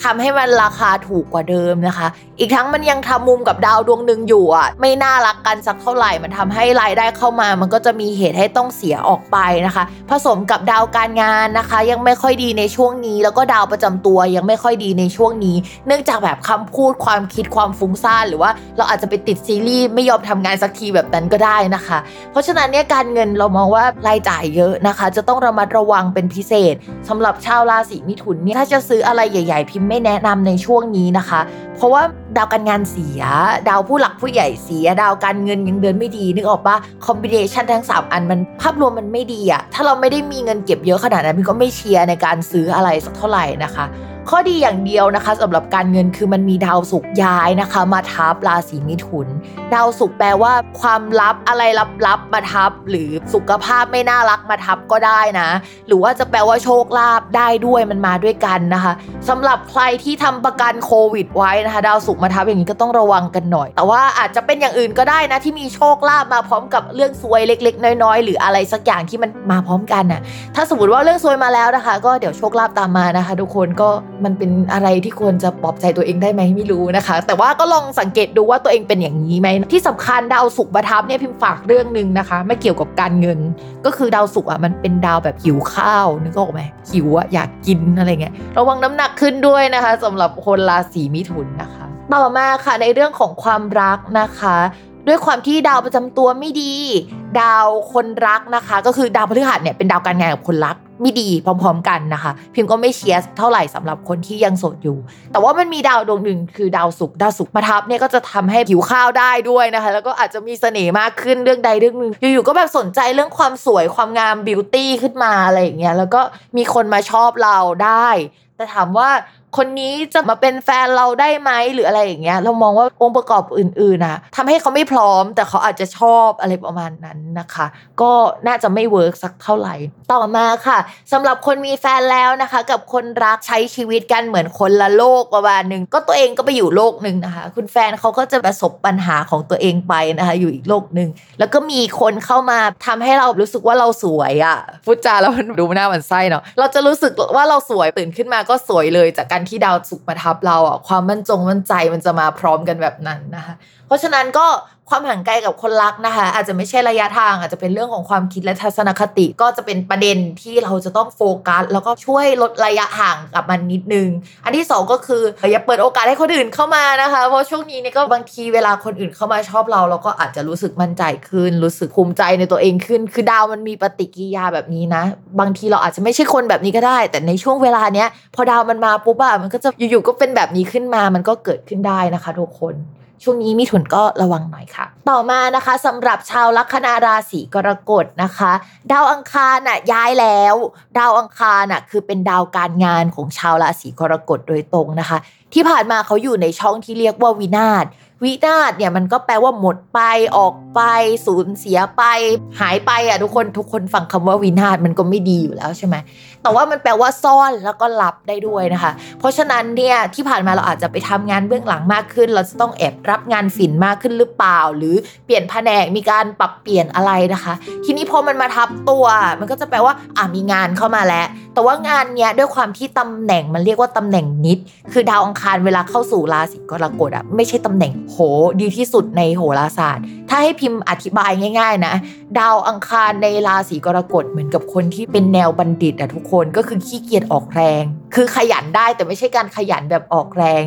ทำให้มันราคาถูกกว่าเดิมนะคะอีกทั้งมันยังทำมุมกับดาวดวงหนึ่งอยู่อ่ะไม่น่ารักกันสักเท่าไหร่มันทำให้รายได้เข้ามามันก็จะมีเหตุให้ต้องเสียออกไปนะคะผสมกับดาวการงานนะคะยังไม่ค่อยดีในช่วงนี้แล้วก็ดาวประจำตัวยังไม่ค่อยดีในช่วงนี้เนื่องจากแบบคำพูดความคิดความฟุ้งซ่านหรือว่าเราอาจจะไปติดซีรีส์ไม่ยอมทำงานสักทีแบบนั้นก็ได้นะคะเพราะฉะนั้นเนี่ยการเงินเรามองว่ารายจ่ายเยอะนะคะจะต้องระมัดระวังเป็นพิเศษสำหรับชาวราศีมิถุนเนี่ยถ้าจะซื้ออะไรใหญ่ๆพิมไม่แนะนำในช่วงนี้นะคะเพราะว่าดาวการงานเสียดาวผู้หลักผู้ใหญ่เสียดาวการเงินยังเดินไม่ดีนึกออกปะคอมบิเนชันทั้งสามอันมันภาพรวมมันไม่ดีอะถ้าเราไม่ได้มีเงินเก็บเยอะขนาดนั้นมันก็ไม่เชียร์ในการซื้ออะไรสักเท่าไหร่นะคะข้อดีอย่างเดียวนะคะสำหรับการเงินคือมันมีดาวศุกร์ย้ายนะคะมาทับราศีมิถุนดาวศุกร์แปลว่าความลับอะไรลับๆมาทับหรือสุขภาพไม่น่ารักมาทับก็ได้นะหรือว่าจะแปลว่าโชคลาภได้ด้วยมันมาด้วยกันนะคะสำหรับใครที่ทำประกันโควิดไว้นะคะดาวศุกร์มาทับอย่างนี้ก็ต้องระวังกันหน่อยแต่ว่าอาจจะเป็นอย่างอื่นก็ได้นะที่มีโชคลาภมาพร้อมกับเรื่องซวยเล็กๆน้อยๆหรืออะไรสักอย่างที่มันมาพร้อมกันน่ะถ้าสมมติว่าเรื่องซวยมาแล้วนะคะก็เดี๋ยวโชคลาภตามมานะคะทุกคนก็มันเป็นอะไรที่ควรจะปลอบใจตัวเองได้ไหมไม่รู้นะคะแต่ว่าก็ลองสังเกตดูว่าตัวเองเป็นอย่างนี้ไหมที่สำคัญดาวศุกร์มาทับเนี่ยพิมพ์ฝากเรื่องนึงนะคะไม่เกี่ยวกับการเงินก็คือดาวศุกร์อ่ะมันเป็นดาวแบบหิวข้าวนึกออกไหมหิวอ่ะอยากกินอะไรเงี้ยระวังน้ำหนักขึ้นด้วยนะคะสำหรับคนราศีมิถุนนะคะต่อมาค่ะในเรื่องของความรักนะคะด้วยความที่ดาวประจำตัวไม่ดีดาวคนรักนะคะก็คือดาวพฤหัสเนี่ยเป็นดาวการงานกับคนรักไม่ดีพร้อมๆกันนะคะพิมพ์ก็ไม่เชียร์เท่าไหร่สำหรับคนที่ยังโสดอยู่แต่ว่ามันมีดาวดวงหนึ่งคือดาวศุกร์ดาวศุกร์มาทับเนี่ยก็จะทำให้หิวข้าวได้ด้วยนะคะแล้วก็อาจจะมีเสน่ห์มากขึ้นเรื่องใดเรื่องหนึ่งอยู่ๆก็แบบสนใจเรื่องความสวยความงามบิวตี้ขึ้นมาอะไรอย่างเงี้ยแล้วก็มีคนมาชอบเราได้แต่ถามว่าคนนี้จะมาเป็นแฟนเราได้ไหมหรืออะไรอย่างเงี้ยเรามองว่าองค์ประกอบอื่นๆนะทำให้เขาไม่พร้อมแต่เขาอาจจะชอบอะไรประมาณนั้นนะคะก็น่าจะไม่เวิร์กสักเท่าไหร่ต่อมาค่ะสำหรับคนมีแฟนแล้วนะคะกับคนรักใช้ชีวิตกันเหมือนคนละโลกประมาณนึงก็ตัวเองก็ไปอยู่โลกนึงนะคะคุณแฟนเขาก็จะประสบปัญหาของตัวเองไปนะคะอยู่อีกโลกนึงแล้วก็มีคนเข้ามาทำให้เรารู้สึกว่าเราสวยอ่ะพูดจาแล้วมันดูหน้าหวั่นไส้เนาะเราจะรู้สึกว่าเราสวยตื่นขึ้นมาก็สวยเลยจากการที่ดาวศุกร์มาทับเราอ่ะความมั่นจงมั่นใจมันจะมาพร้อมกันแบบนั้นนะคะเพราะฉะนั้นก็ความห่างไกลกับคนรักนะคะอาจจะไม่ใช่ระยะทางอาจจะเป็นเรื่องของความคิดและทัศนคติก็จะเป็นประเด็นที่เราจะต้องโฟกัสแล้วก็ช่วยลดระยะห่างกับมันนิดนึงอันที่สองก็คืออย่าเปิดโอกาสให้คนอื่นเข้ามานะคะเพราะช่วงนี้เนี่ยก็บางทีเวลาคนอื่นเข้ามาชอบเราเราก็อาจจะรู้สึกมั่นใจขึ้นรู้สึกภูมิใจในตัวเองขึ้นคือดาวมันมีปฏิกิริยาแบบนี้นะบางทีเราอาจจะไม่ใช่คนแบบนี้ก็ได้แต่ในช่วงเวลาเนี้ยพอดาวมันมาปุ๊บอะมันก็จะอยู่ๆก็เป็นแบบนี้ขึ้นมามันก็เกิดขึ้นได้นะคะทุกคนช่วงนี้มิถุนก็ระวังหน่อยค่ะต่อมานะคะสำหรับชาวลัคนาราศีกรกฎนะคะดาวอังคารน่ะย้ายแล้วดาวอังคารน่ะคือเป็นดาวการงานของชาวราศีกรกฎโดยตรงนะคะที่ผ่านมาเขาอยู่ในช่องที่เรียกว่าวินาศวินาศเนี่ยมันก็แปลว่าหมดไปออกไปสูญเสียไปหายไปอ่ะทุกคนทุกคนฟังคำว่าวินาศมันก็ไม่ดีอยู่แล้วใช่ไหมแต่ว่ามันแปลว่าซ่อนแล้วก็ลับได้ด้วยนะคะเพราะฉะนั้นเนี่ยที่ผ่านมาเราอาจจะไปทำงานเบื้องหลังมากขึ้นเราจะต้องแอบรับงานฝิ่นมากขึ้นหรือเปล่าหรือเปลี่ยนแผนกมีการปรับเปลี่ยนอะไรนะคะทีนี้พอมันมาทับตัวมันก็จะแปลว่าอ่ะมีงานเข้ามาแล้วแต่ว่างานเนี้ยด้วยความที่ตำแหน่งมันเรียกว่าตำแหน่งนิดคือดาวอังคารเวลาเข้าสู่ราศีกรกฎอ่ะไม่ใช่ตำแหน่งโหดีที่สุดในโหราศาสตร์ถ้าให้พิมพ์อธิบายง่ายๆนะดาวอังคารในราศีกรกฎเหมือนกับคนที่เป็นแนวบัณฑิตอะทุกคนก็คือขี้เกียจออกแรงคือขยันได้แต่ไม่ใช่การขยันแบบออกแรง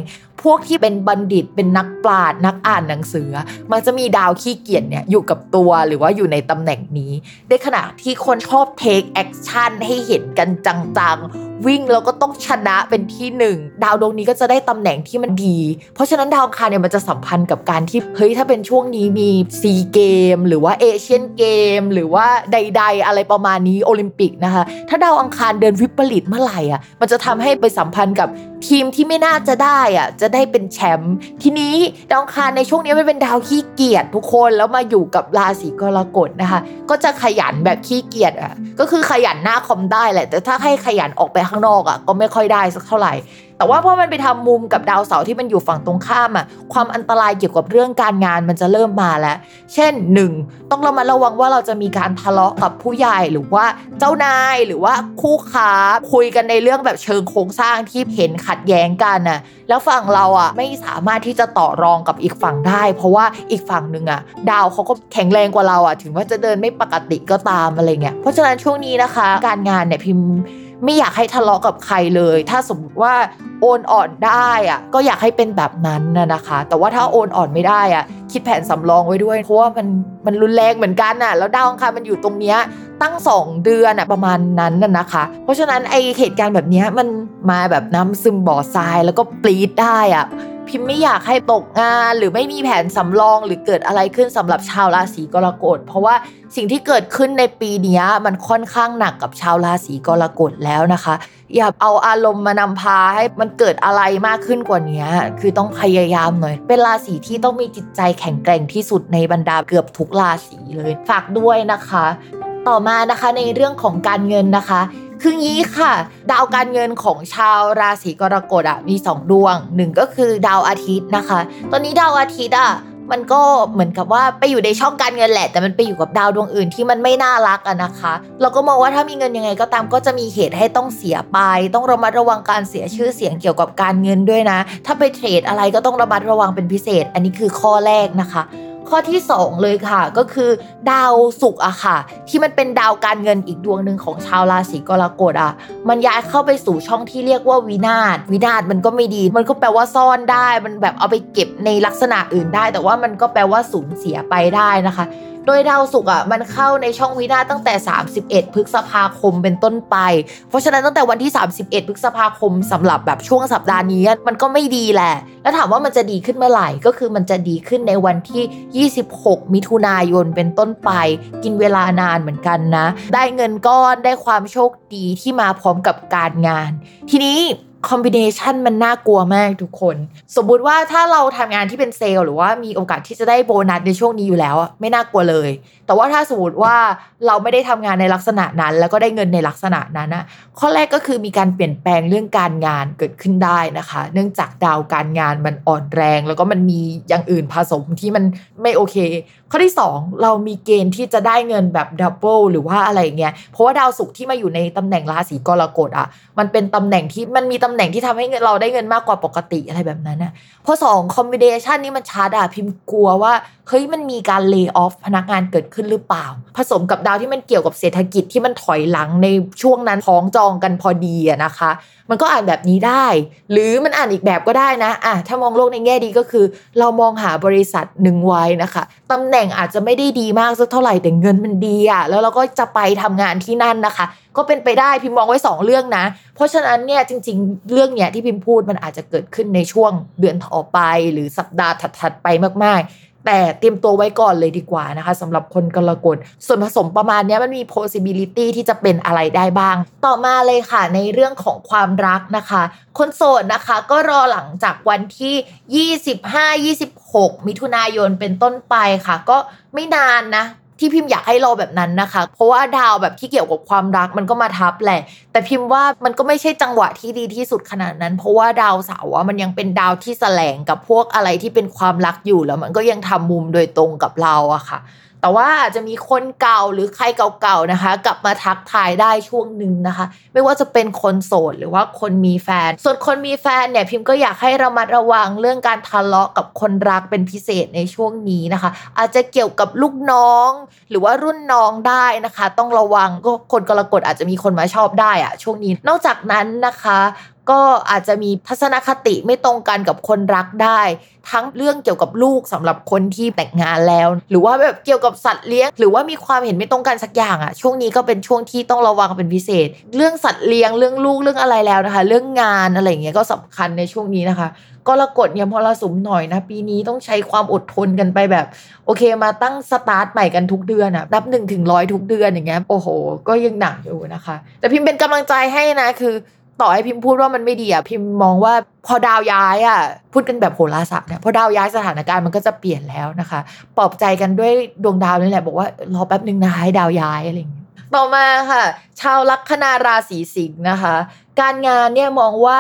พวกที่เป็นบัณฑิตเป็นนักปราชญ์นักอ่านหนังสือมันจะมีดาวขี้เกียจเนี่ยอยู่กับตัวหรือว่าอยู่ในตำแหน่งนี้ในขณะที่คนชอบเทคแอคชั่นให้เห็นกันจังๆวิ่งแล้วก็ต้องชนะเป็นที่หนึ่งดาวดวงนี้ก็จะได้ตำแหน่งที่มันดีเพราะฉะนั้นดาวอังคารเนี่ยมันจะสัมพันธ์กับการที่เฮ้ยถ้าเป็นช่วงนี้มีซีเกมหรือว่าเอเชียนเกมหรือว่าใดๆอะไรประมาณนี้โอลิมปิกนะคะถ้าดาวอังคารเดินวิปริตเมื่อไหร่อ่ะมันจะทำให้ไปสัมพันธ์กับทีมที่ไม่น่าจะได้อ่ะจะได้เป็นแชมป์ทีนี้ดาวอังคารในช่วงนี้มันเป็นดาวขี้เกียจทุกคนแล้วมาอยู่กับราศีกรกฎนะคะก็จะขยันแบบขี้เกียจอ่ะก็คือขยันหน้าคอมได้แหละแต่ถ้าให้ขยันออกไปข้างนอกอ่ะก็ไม่ค่อยได้สักเท่าไหร่แต่ว่าพอมันไปทำมุมกับดาวเสาร์ที่มันอยู่ฝั่งตรงข้ามอ่ะความอันตรายเกี่ยวกับเรื่องการงานมันจะเริ่มมาแล้วเช่นหนึ่งต้องระมัดระวังว่าเราจะมีการทะเลาะกับผู้ใหญ่หรือว่าเจ้านายหรือว่าคู่ค้าคุยกันในเรื่องแบบเชิงโครงสร้างที่เห็นขัดแย้งกันน่ะแล้วฝั่งเราอ่ะไม่สามารถที่จะต่อรองกับอีกฝั่งได้เพราะว่าอีกฝั่งนึงอ่ะดาวเขาก็แข็งแรงกว่าเราอ่ะถึงว่าจะเดินไม่ปกติก็ตามอะไรเงี้ยเพราะฉะนั้นช่วงนี้นะคะการงานเนี่ยพิมไม่อยากให้ทะเลาะกับใครเลยถ้าสมมติว่าโอนอ่อนได้อ่ะก็อยากให้เป็นแบบนั้นนะนะคะแต่ว่าถ้าโอนอ่อนไม่ได้อ่ะคิดแผนสำรองไว้ด้วยเพราะว่ามันมันรุนแรงเหมือนกันน่ะแล้วดาวอังคารมันอยู่ตรงเนี้ยตั้งสองเดือนน่ะประมาณนั้นน่ะนะคะเพราะฉะนั้นไอ้เหตุการณ์แบบเนี้ยมันมาแบบน้ำซึมบ่อทรายแล้วก็ปรี๊ดได้อ่ะพิมไม่อยากให้ตกงานหรือไม่มีแผนสำรองหรือเกิดอะไรขึ้นสำหรับชาวราศีกรกฎเพราะว่าสิ่งที่เกิดขึ้นในปีนี้มันค่อนข้างหนักกับชาวราศีกรกฎแล้วนะคะอย่าเอาอารมณ์มานำพาให้มันเกิดอะไรมากขึ้นกว่านี้คือต้องพยายามหน่อยเป็นราศีที่ต้องมีจิตใจแข็งแกร่งที่สุดในบรรดาเกือบทุกราศีเลยฝากด้วยนะคะต่อมานะคะในเรื่องของการเงินนะคะคืองี้ค่ะดาวการเงินของชาวราศีกรกฎอ่ะมีสองดวงหนึ่งก็คือดาวอาทิตย์นะคะตอนนี้ดาวอาทิตย์อ่ะมันก็เหมือนกับว่าไปอยู่ในช่องการเงินแหละแต่มันไปอยู่กับดาวดวงอื่นที่มันไม่น่ารักอ่ะนะคะเราก็มองว่าถ้ามีเงินยังไงก็ตามก็จะมีเหตุให้ต้องเสียไปต้องระมัดระวังการเสียชื่อเสียงเกี่ยวกับการเงินด้วยนะถ้าไปเทรดอะไรก็ต้องระมัดระวังเป็นพิเศษอันนี้คือข้อแรกนะคะข้อที่สองเลยค่ะก็คือดาวศุกร์อะค่ะที่มันเป็นดาวการเงินอีกดวงหนึ่งของชาวราศีกรกฎอะมันย้ายเข้าไปสู่ช่องที่เรียกว่าวินาศวินาศมันก็ไม่ดีมันก็แปลว่าซ่อนได้มันแบบเอาไปเก็บในลักษณะอื่นได้แต่ว่ามันก็แปลว่าสูญเสียไปได้นะคะโดยดาวศุกร์อ่ะมันเข้าในช่องวินาศตั้งแต่สามสิบเอ็ดพฤษภาคมเป็นต้นไปเพราะฉะนั้นตั้งแต่วันที่สามสิบเอ็ดพฤษภาคมสำหรับแบบช่วงสัปดาห์นี้มันก็ไม่ดีแหละแล้วถามว่ามันจะดีขึ้นเมื่อไหร่ก็คือมันจะดีขึ้นในวันที่ยี่สิบหกมิถุนายนเป็นต้นไปกินเวลานานเหมือนกันนะได้เงินก้อนได้ความโชคดีที่มาพร้อมกับการงานทีนี้คอมบิเนชันมันน่ากลัวมากทุกคนสมมุติว่าถ้าเราทำงานที่เป็นเซลล์หรือว่ามีโอกาสที่จะได้โบนัสในช่วงนี้อยู่แล้วไม่น่ากลัวเลยแต่ว่าถ้าสมมติว่าเราไม่ได้ทำงานในลักษณะนั้นแล้วก็ได้เงินในลักษณะนั้นนะข้อแรกก็คือมีการเปลี่ยนแปลงเรื่องการงานเกิดขึ้นได้นะคะเนื่องจากดาวการงานมันอ่อนแรงแล้วก็มันมีอย่างอื่นผสมที่มันไม่โอเคข้อที่สองเรามีเกณฑ์ที่จะได้เงินแบบดับเบิลหรือว่าอะไรเงี้ยเพราะว่าดาวศุกร์ที่มาอยู่ในตำแหน่งราศีกรกฎอ่ะมันเป็นตำแหน่งที่มันมีตำแหน่งที่ทำให้เราได้เงินมากกว่าปกติอะไรแบบนั้นนะข้อสองคอมบิเนชันนี่มันชัดอ่ะพิมกลัวว่าเฮ้ยมันมีการเลย์ออฟพนักงานเกิดขึ้นหรือเปล่าผสมกับดาวที่มันเกี่ยวกับเศรษฐกิจที่มันถอยหลังในช่วงนั้นพ้องจองกันพอดีอะนะคะมันก็อ่านแบบนี้ได้หรือมันอ่านอีกแบบก็ได้นะอ่ะถ้ามองโลกในแง่ดีก็คือเรามองหาบริษัทหนึ่งไว้นะคะตำแหน่งอาจจะไม่ได้ดีมากสักเท่าไหร่แต่เงินมันดีอะแล้วเราก็จะไปทำงานที่นั่นนะคะก็เป็นไปได้พิมมองไว้สองเรื่องนะเพราะฉะนั้นเนี่ยจริงๆเรื่องเนี้ยที่พิมพูดมันอาจจะเกิดขึ้นในช่วงเดือนต่อไปหรือสัปดาห์ถัดๆไปมากๆแต่เตรียมตัวไว้ก่อนเลยดีกว่านะคะสำหรับคนกรกฎส่วนผสมประมาณนี้มันมี possibility ที่จะเป็นอะไรได้บ้างต่อมาเลยค่ะในเรื่องของความรักนะคะคนโสดนะคะก็รอหลังจากวันที่ยี่สิบห้า ยี่สิบหกมิถุนายนเป็นต้นไปค่ะก็ไม่นานนะที่พิมพ์อยากให้รอแบบนั้นนะคะเพราะว่าดาวแบบที่เกี่ยวกับความรักมันก็มาทับแหละแต่พิมพ์ว่ามันก็ไม่ใช่จังหวะที่ดีที่สุดขนาดนั้นเพราะว่าดาวเสาร์มันยังเป็นดาวที่แสลงกับพวกอะไรที่เป็นความรักอยู่แล้วมันก็ยังทำมุมโดยตรงกับเราอะค่ะแต่ว่าอาจจะมีคนเก่าหรือใครเก่าๆนะคะกลับมาทักทายได้ช่วงนึงนะคะไม่ว่าจะเป็นคนโสดหรือว่าคนมีแฟนส่วนคนมีแฟนเนี่ยพิมพ์ก็อยากให้ระมัดระวังเรื่องการทะเลาะกับคนรักเป็นพิเศษในช่วงนี้นะคะอาจจะเกี่ยวกับลูกน้องหรือว่ารุ่นน้องได้นะคะต้องระวังก็คนกรกฎอาจจะมีคนมาชอบได้อะช่วงนี้นอกจากนั้นนะคะ ก็อาจจะมีทัศนคติไม่ตรงกันกับคนรักได้ทั้งเรื่องเกี่ยวกับลูกสำหรับคนที่แต่งงานแล้วหรือว่าแบบเกี่ยวกับสัตว์เลี้ยงหรือว่ามีความเห็นไม่ตรงกันสักอย่างอ่ะช่วงนี้ก็เป็นช่วงที่ต้องระวังเป็นพิเศษเรื่องสัตว์เลี้ยงเรื่องลูกเรื่องอะไรแล้วนะคะเรื่องงานอะไรอย่างเงี้ยก็สำคัญในช่วงนี้นะคะก็ละกดยามพลสุมหน่อยนะปีนี้ต้องใช้ความอดทนกันไปแบบโอเคมาตั้งสตาร์ทใหม่กันทุกเดือนอ่ะนับหนึ่งถึงร้อยทุกเดือนอย่างเงี้ยโอ้โหก็ยังหนักอยู่นะคะแต่พิมเป็นกำลังใจให้นะคือต่อให้พิมพูดว่ามันไม่ดีอ่ะพิมมองว่าพอดาวย้ายอ่ะพูดกันแบบโหราศาสตร์เนี่ยพอดาวย้ายสถานการณ์มันก็จะเปลี่ยนแล้วนะคะปลอบใจกันด้วยดวงดาวนี่แหละบอกว่ารอแป๊บนึงนะให้ดาวย้ายอะไรอย่างเงี้ยต่อมาค่ะชาวลัคนาราศีสิงห์นะคะการงานเนี่ยมองว่า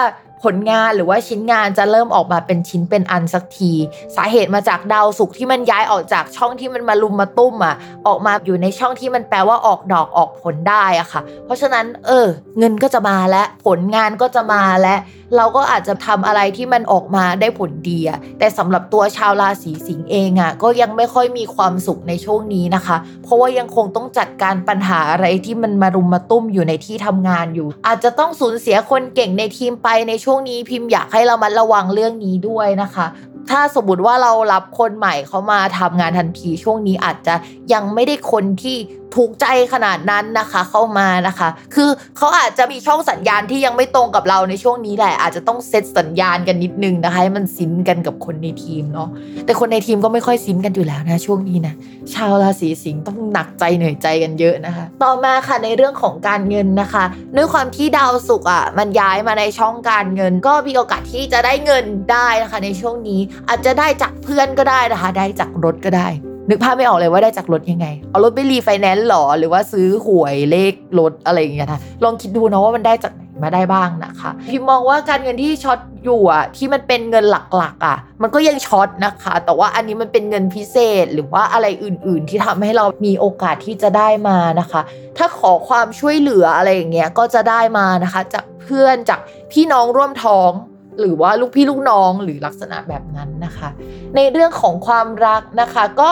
ผลงานหรือว่าชิ้นงานจะเริ่มออกมาเป็นชิ้นเป็นอันสักทีสาเหตุมาจากดาวศุกร์ที่มันย้ายออกจากช่องที่มันมาลุมมาตุ้มอ่ะออกมาอยู่ในช่องที่มันแปลว่าออกดอกออกผลได้อ่ะค่ะเพราะฉะนั้นเออเงินก็จะมาและผลงานก็จะมาและเราก็อาจจะทำอะไรที่มันออกมาได้ผลดีอ่ะแต่สำหรับตัวชาวราศีสิงห์เองอ่ะก็ยังไม่ค่อยมีความสุขในช่วงนี้นะคะเพราะว่ายังคงต้องจัดการปัญหาอะไรที่มันมารุมมาตุ้มอยู่ในที่ทำงานอยู่อาจจะต้องสูญเสียคนเก่งในทีมไปในช่วงนี้พิมพ์อยากให้เรามาระวังเรื่องนี้ด้วยนะคะถ้าสมมติว่าเรารับคนใหม่เขามาทำงานทันทีช่วงนี้อาจจะยังไม่ได้คนที่ถูกใจขนาดนั้นนะคะเข้ามานะคะคือเขาอาจจะมีช่องสัญญาณที่ยังไม่ตรงกับเราในช่วงนี้แหละอาจจะต้องเซตสัญญาณกันนิดนึงนะคะให้มันซินกันกับคนในทีมเนาะแต่คนในทีมก็ไม่ค่อยซินกันอยู่แล้วนะช่วงนี้นะชาวราศีสิงห์ต้องหนักใจเหนื่อยใจกันเยอะนะคะต่อมาค่ะในเรื่องของการเงินนะคะด้วยความที่ดาวศุกร์อ่ะมันย้ายมาในช่องการเงินก็มีโอกาสที่จะได้เงินได้นะคะในช่วงนี้อาจจะได้จากเพื่อนก็ได้นะคะได้จากรถก็ได้นึกภาพไม่ออกเลยว่าได้จากรถยังไงเอารถไปรีไฟแนนซ์หรอหรือว่าซื้อหวยเลขรถอะไรอย่างเงี้ยนะลองคิดดูนะว่ามันได้จากไหนมาได้บ้างนะคะพิมมองว่าการเงินที่ช็อตอยู่อ่ะที่มันเป็นเงินหลักๆอ่ะมันก็ยังช็อตนะคะแต่ว่าอันนี้มันเป็นเงินพิเศษหรือว่าอะไรอื่นๆที่ทำให้เรามีโอกาสที่จะได้มานะคะถ้าขอความช่วยเหลืออะไรอย่างเงี้ยก็จะได้มานะคะจากเพื่อนจากพี่น้องร่วมท้องหรือว่าลูกพี่ลูกน้องหรือลักษณะแบบนั้นนะคะในเรื่องของความรักนะคะก็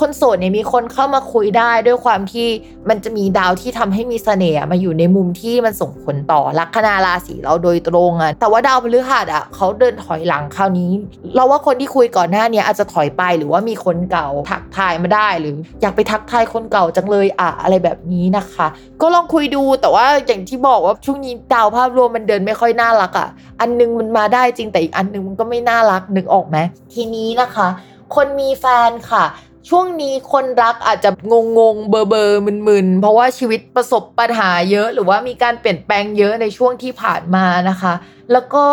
คนโสดเนี่ยมีคนเข้ามาคุยได้ด้วยความที่มันจะมีดาวที่ทำให้มีเสน่ห์มาอยู่ในมุมที่มันส่งผลต่อลัคนาราศีเราโดยตรงอ่ะแต่ว่าดาวพฤหัสอ่ะเขาเดินถอยหลังคราวนี้เราว่าคนที่คุยก่อนหน้านี้อาจจะถอยไปหรือว่ามีคนเก่าทักทายมาได้หรืออยากไปทักทายคนเก่าจังเลยอ่ะอะไรแบบนี้นะคะก็ลองคุยดูแต่ว่าอย่างที่บอกว่าช่วงนี้ดาวภาพรวมมันเดินไม่ค่อยน่ารักอ่ะอันนึงมันมาได้จริงแต่อีกอันนึงมันก็ไม่น่ารักนึกออกไหมทีนี้นะคะคนมีแฟนค่ะช่วงนี้คนรักอาจจะงงงเบอร์เบอร์มึนมึนเพราะว่าชีวิตประสบปัญหาเยอะหรือว่ามีการเปลี่ยนแปลงเยอะในช่วงที่ผ่านมานะคะแล้วก็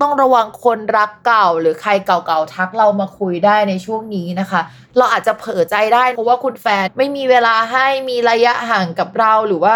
ต้องระวังคนรักเก่าหรือใครเก่าๆทักเรามาคุยได้ในช่วงนี้นะคะเราอาจจะเผลอใจได้เพราะว่าคุณแฟนไม่มีเวลาให้มีระยะห่างกับเราหรือว่า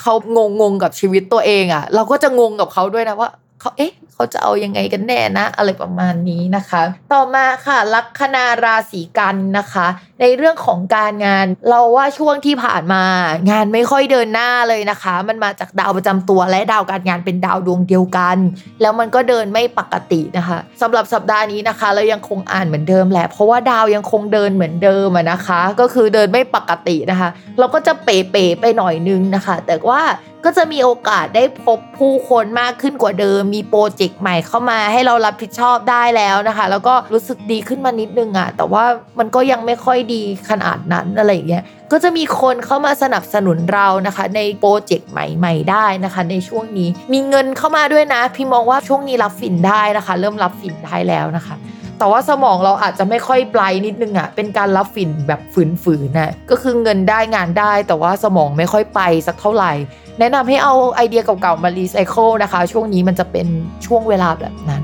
เขางงงกับชีวิตตัวเองอ่ะเราก็จะงงกับเขาด้วยนะว่าเขาเอ๊ะเขาจะเอายังไงกันแน่นะอะไรประมาณนี้นะคะต่อมาค่ะลัคนาราศีกันนะคะในเรื่องของการงานเราว่าช่วงที่ผ่านมางานไม่ค่อยเดินหน้าเลยนะคะมันมาจากดาวประจำตัวและดาวการงานเป็นดาวดวงเดียวกันแล้วมันก็เดินไม่ปกตินะคะสำหรับสัปดาห์นี้นะคะเรายังคงอ่านเหมือนเดิมแหละเพราะว่าดาวยังคงเดินเหมือนเดิมนะคะก็คือเดินไม่ปกตินะคะเราก็จะเป๋ๆไปหน่อยนึงนะคะแต่ว่าก็จะมีโอกาสได้พบผู้คนมากขึ้นกว่าเดิมมีโปรเจกต์ใหม่เข้ามาให้เรารับผิดชอบได้แล้วนะคะแล้วก็รู้สึกดีขึ้นมานิดนึงอ่ะแต่ว่ามันก็ยังไม่ค่อยดีขนาดนั้นอะไรอย่างเงี้ยก็จะมีคนเข้ามาสนับสนุนเรานะคะในโปรเจกต์ใหม่ๆได้นะคะในช่วงนี้มีเงินเข้ามาด้วยนะพี่มองว่าช่วงนี้รับฝิ่นได้นะคะเริ่มรับฝิ่นได้แล้วนะคะแต่ว่าสมองเราอาจจะไม่ค่อยไบรท์นิดนึงอ่ะเป็นการรับฝิ่นแบบฝืนๆนะก็คือเงินได้งานได้แต่ว่าสมองไม่ค่อยไปสักเท่าไหร่แนะนำให้เอาไอเดียเก่าๆมารีไซเคิลนะคะช่วงนี้มันจะเป็นช่วงเวลาแบบนั้น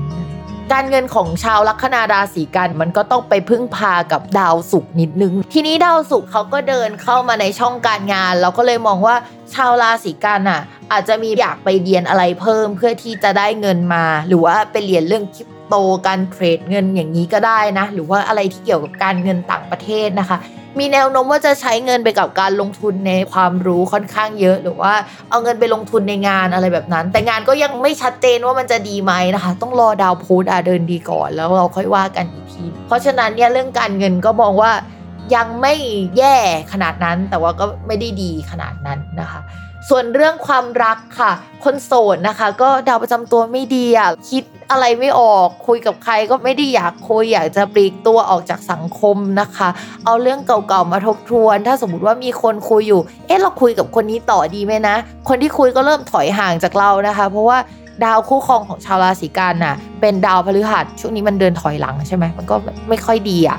การเงินของชาวลัคนาราศีกันมันก็ต้องไปพึ่งพากับดาวศุกร์นิดนึงทีนี้ดาวศุกร์เขาก็เดินเข้ามาในช่องการงานเราก็เลยมองว่าชาวราศีกันอ่ะอาจจะมีอยากไปเรียนอะไรเพิ่มเพื่อที่จะได้เงินมาหรือว่าไปเรียนเรื่องคริปโตการเทรดเงินอย่างนี้ก็ได้นะหรือว่าอะไรที่เกี่ยวกับการเงินต่างประเทศนะคะมีแนวโน้มว่าจะใช้เงินไปกับการลงทุนในความรู้ค่อนข้างเยอะหรือว่าเอาเงินไปลงทุนในงานอะไรแบบนั้นแต่งานก็ยังไม่ชัดเจนว่ามันจะดีไหมนะคะต้องรอดาวพุธเดินดีก่อนแล้วเราค่อยว่ากันอีกทีเพราะฉะนั้นเนี่ยเรื่องการเงินก็มองว่ายังไม่แย่ขนาดนั้นแต่ว่าก็ไม่ได้ดีขนาดนั้นนะคะ ส่วนเรื่องความรักค่ะคนโสดนะคะก็ดาวประจำตัวไม่ดีอ่ะคิดอะไรไม่ออกคุยกับใครก็ไม่ได้อยากคุยอยากจะปลีกตัวออกจากสังคมนะคะเอาเรื่องเก่าๆมาทบทวนถ้าสมมุติว่ามีคนคุยอยู่เอ๊ะเราคุยกับคนนี้ต่อดีไหมนะคนที่คุยก็เริ่มถอยห่างจากเรานะคะเพราะว่าดาวคู่ครองของชาวราศีกันน่ะเป็นดาวพฤหัสช่วงนี้มันเดินถอยหลังใช่ไหมมันก็ไม่ค่อยดีอ่ะ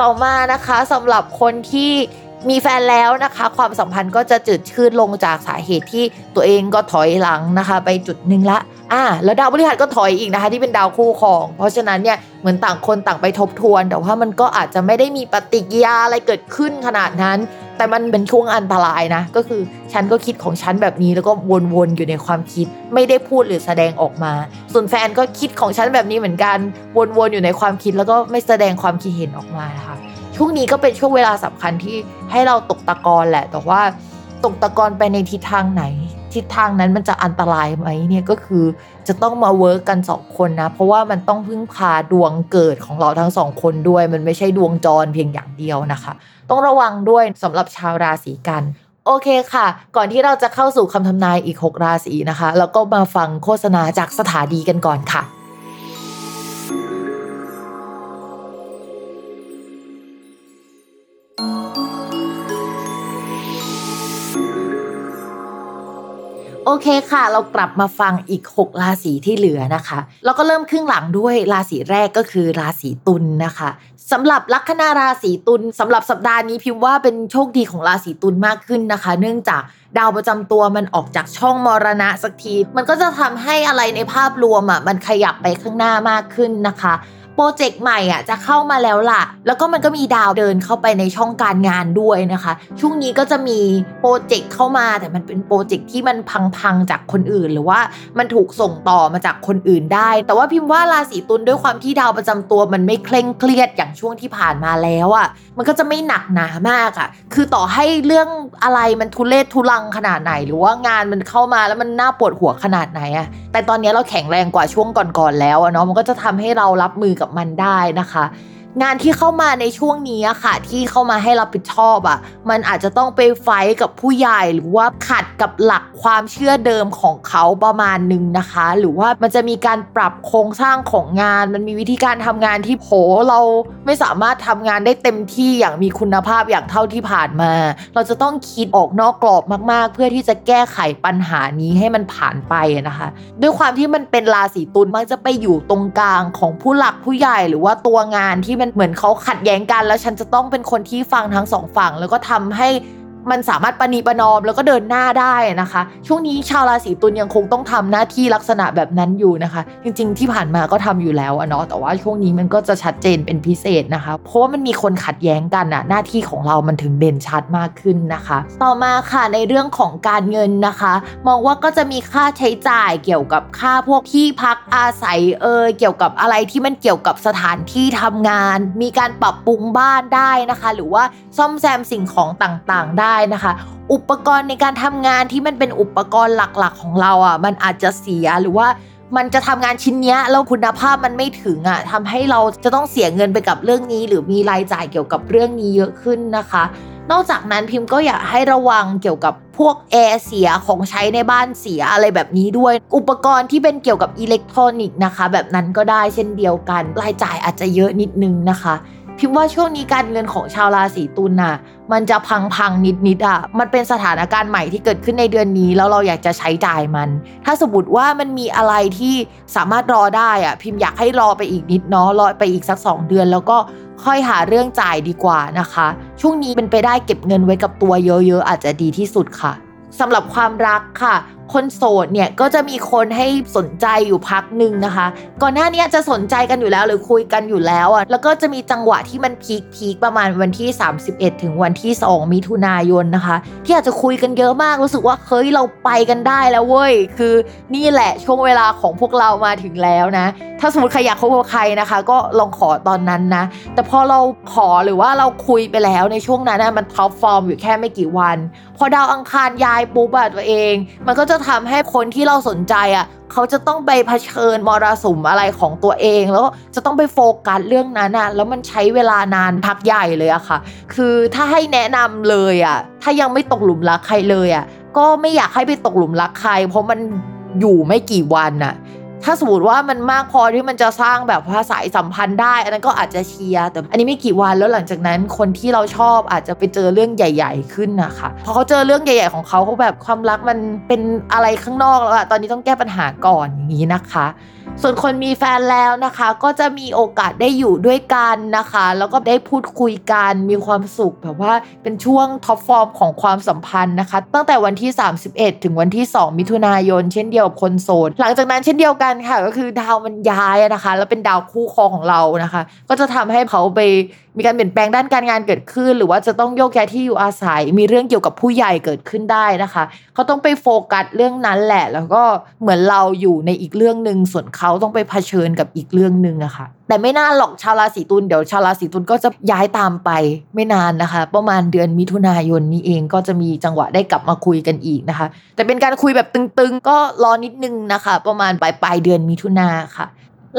ต่อมานะคะสำหรับคนที่มีแฟนแล้วนะคะความสัมพันธ์ก็จะจืดชืดลงจากสาเหตุที่ตัวเองก็ถอยหลังนะคะไปจุดนึงละอ่าแล้วดาวพฤหัสก็ถอยอีกนะคะที่เป็นดาวคู่ครองเพราะฉะนั้นเนี่ยเหมือนต่างคนต่างไปทบทวนแต่ว่ามันก็อาจจะไม่ได้มีปฏิกิริยาอะไรเกิดขึ้นขนาดนั้นแต่มันเป็นช่วงอันตรายนะก็คือฉันก็คิดของฉันแบบนี้แล้วก็วนๆอยู่ในความคิดไม่ได้พูดหรือแสดงออกมาส่วนแฟนก็คิดของฉันแบบนี้เหมือนกันวนๆอยู่ในความคิดแล้วก็ไม่แสดงความคิดเห็นออกมานะคะช่วงนี้ก็เป็นช่วงเวลาสำคัญที่ให้เราตกตะกอนแหละแต่ว่าตกตะกอนไปในทิศทางไหนทิศทางนั้นมันจะอันตรายไหมเนี่ยก็คือจะต้องมาเวิร์กกันสองคนนะเพราะว่ามันต้องพึ่งพาดวงเกิดของเราทั้งสองคนด้วยมันไม่ใช่ดวงจรเพียงอย่างเดียวนะคะต้องระวังด้วยสำหรับชาวราศีกันโอเคค่ะก่อนที่เราจะเข้าสู่คำทำนายอีกหกราศีนะคะแล้วก็มาฟังโฆษณาจากสถานีกันก่อนค่ะโอเคค่ะเรากลับมาฟังอีกหกราศีที่เหลือนะคะแล้วก็เริ่มครึ่งหลังด้วยราศีแรกก็คือราศีตุล นะคะสำหรับลัคนาราศีตุลสำหรับสัปดาห์นี้พิมพ์ว่าเป็นโชคดีของราศีตุลมากขึ้นนะคะเนื่องจากดาวประจำตัวมันออกจากช่องมรณะสักทีมันก็จะทำให้อะไรในภาพรวมอ่ะมันขยับไปข้างหน้ามากขึ้นนะคะโปรเจกต์ใหม่อ่ะจะเข้ามาแล้วล่ะแล้วก็มันก็มีดาวเดินเข้าไปในช่องการงานด้วยนะคะช่วงนี้ก็จะมีโปรเจกต์เข้ามาแต่มันเป็นโปรเจกต์ที่มันพังๆจากคนอื่นหรือว่ามันถูกส่งต่อมาจากคนอื่นได้แต่ว่าพิมพ์ว่าราศีตุลด้วยความที่ดาวประจำตัวมันไม่เคร่งเครียดอย่างช่วงที่ผ่านมาแล้วอ่ะมันก็จะไม่หนักหนามากอ่ะคือต่อให้เรื่องอะไรมันทุเรศทุลังขนาดไหนหรือว่างานมันเข้ามาแล้วมันน่าปวดหัวขนาดไหนอ่ะแต่ตอนนี้เราแข็งแรงกว่าช่วงก่อนๆแล้วเนาะมันก็จะทำให้เรารับมือกับมันได้นะคะงานที่เข้ามาในช่วงนี้อะค่ะที่เข้ามาให้รับผิดชอบอะมันอาจจะต้องไปไฟท์กับผู้ใหญ่หรือว่าขัดกับหลักความเชื่อเดิมของเขาประมาณนึงนะคะหรือว่ามันจะมีการปรับโครงสร้างของงานมันมีวิธีการทำงานที่โหเราไม่สามารถทำงานได้เต็มที่อย่างมีคุณภาพอย่างเท่าที่ผ่านมาเราจะต้องคิดออกนอกกรอบมากๆเพื่อที่จะแก้ไขปัญหานี้ให้มันผ่านไปนะคะด้วยความที่มันเป็นราศีตุลมักจะไปอยู่ตรงกลางของผู้หลักผู้ใหญ่หรือว่าตัวงานที่เหมือนเขาขัดแย้งกันแล้วฉันจะต้องเป็นคนที่ฟังทั้งสองฝั่งแล้วก็ทำให้มันสามารถประนีประนอมแล้วก็เดินหน้าได้นะคะช่วงนี้ชาวราศีตุลยังคงต้องทำหน้าที่ลักษณะแบบนั้นอยู่นะคะจริงๆที่ผ่านมาก็ทำอยู่แล้วเนาะแต่ว่าช่วงนี้มันก็จะชัดเจนเป็นพิเศษนะคะเพราะว่ามันมีคนขัดแย้งกันน่ะหน้าที่ของเรามันถึงเด่นชัดมากขึ้นนะคะต่อมาค่ะในเรื่องของการเงินนะคะมองว่าก็จะมีค่าใช้จ่ายเกี่ยวกับค่าพวกที่พักอาศัยเออเกี่ยวกับอะไรที่มันเกี่ยวกับสถานที่ทำงานมีการปรับปรุงบ้านได้นะคะหรือว่าซ่อมแซมสิ่งของต่างๆได้นะคะอุปกรณ์ในการทำงานที่มันเป็นอุปกรณ์หลักๆของเราอ่ะมันอาจจะเสียหรือว่ามันจะทำงานชิ้นนี้แล้วคุณภาพมันไม่ถึงอ่ะทำให้เราจะต้องเสียเงินไปกับเรื่องนี้หรือมีรายจ่ายเกี่ยวกับเรื่องนี้เยอะขึ้นนะคะนอกจากนั้นพิมพ์ก็อยากให้ระวังเกี่ยวกับพวกแอร์เสียของใช้ในบ้านเสียอะไรแบบนี้ด้วยอุปกรณ์ที่เป็นเกี่ยวกับอิเล็กทรอนิกส์นะคะแบบนั้นก็ได้เช่นเดียวกันรายจ่ายอาจจะเยอะนิดนึงนะคะพิมพ์ว่าช่วงนี้การเงินของชาวราศีตุลน่ะมันจะพังๆนิดๆอ่ะมันเป็นสถานการณ์ใหม่ที่เกิดขึ้นในเดือนนี้แล้วเราอยากจะใช้จ่ายมันถ้าสมมติว่ามันมีอะไรที่สามารถรอได้อ่ะพิมพ์อยากให้รอไปอีกนิดเนาะรอไปอีกสักสองเดือนแล้วก็ค่อยหาเรื่องจ่ายดีกว่านะคะช่วงนี้เป็นไปได้เก็บเงินไว้กับตัวเยอะๆอาจจะดีที่สุดค่ะสำหรับความรักค่ะคนโสดเนี่ยก็จะมีคนให้สนใจอยู่พักหนึ่งนะคะก่อนหน้านี้จะสนใจกันอยู่แล้วหรือคุยกันอยู่แล้วอ่ะแล้วก็จะมีจังหวะที่มันพีคๆประมาณวันที่สามสิบเอ็ดถึงวันที่สองมิถุนายนนะคะที่อาจจะคุยกันเยอะมากรู้สึกว่าเฮ้ยเราไปกันได้แล้วเว้ยคือนี่แหละช่วงเวลาของพวกเรามาถึงแล้วนะถ้าสมมติใครอยากคบกับใครนะคะก็ลองขอตอนนั้นนะแต่พอเราขอหรือว่าเราคุยไปแล้วในช่วงนั้นนะมันท็อปฟอร์มอยู่แค่ไม่กี่วันพอดาวอังคารย้ายปุ๊บอ่ะตัวเองมันก็จะทำให้คนที่เราสนใจอ่ะเขาจะต้องไปเผชิญมรสุมอะไรของตัวเองแล้วจะต้องไปโฟกัสเรื่องนั้นน่ะแล้วมันใช้เวลานานพักใหญ่เลยอะค่ะคือถ้าให้แนะนำเลยอะถ้ายังไม่ตกหลุมรักใครเลยอะ ก็ไม่อยากให้ไปตกหลุมรักใครเพราะมันอยู่ไม่กี่วันน่ะถ้าสมมติว่ามันมากพอที่มันจะสร้างแบบสายสัมพันธ์ได้อันนั้นก็อาจจะเชียร์แต่อันนี้ไม่กี่วันแล้วหลังจากนั้นคนที่เราชอบอาจจะไปเจอเรื่องใหญ่ๆขึ้นนะคะพอเขาเจอเรื่องใหญ่ๆของเขาเขาแบบความรักมันเป็นอะไรข้างนอกแล้วอะตอนนี้ต้องแก้ปัญหาก่อนอย่างนี้นะคะส่วนคนมีแฟนแล้วนะคะก็จะมีโอกาสได้อยู่ด้วยกันนะคะแล้วก็ได้พูดคุยกันมีความสุขแบบว่าเป็นช่วงท็อปฟอร์มของความสัมพันธ์นะคะตั้งแต่วันที่สามสิบเอ็ดถึงวันที่สองมิถุนายนเช่นเดียวกับคนโสดหลังจากนั้นเช่นเดียวกันค่ะก็คือดาวมันย้ายนะคะแล้วเป็นดาวคู่ครองของเรานะคะก็จะทำให้เขาไปมีการเปลี่ยนแปลงด้านการงานเกิดขึ้นหรือว่าจะต้องโยกย้ายที่อยู่อาศัยมีเรื่องเกี่ยวกับผู้ใหญ่เกิดขึ้นได้นะคะเขาต้องไปโฟกัสเรื่องนั้นแหละแล้วก็เหมือนเราอยู่ในอีกเรื่องนึงส่วนเขาต้องไปเผชิญกับอีกเรื่องนึงอะค่ะแต่ไม่นานหรอกชาวราศีตุลเดี๋ยวชาวราศีตุลก็จะย้ายตามไปไม่นานนะคะประมาณเดือนมิถุนายนนี้เองก็จะมีจังหวะได้กลับมาคุยกันอีกนะคะแต่เป็นการคุยแบบตึงๆก็รอนิดนึงนะคะประมาณปลายๆเดือนมิถุนาค่ะ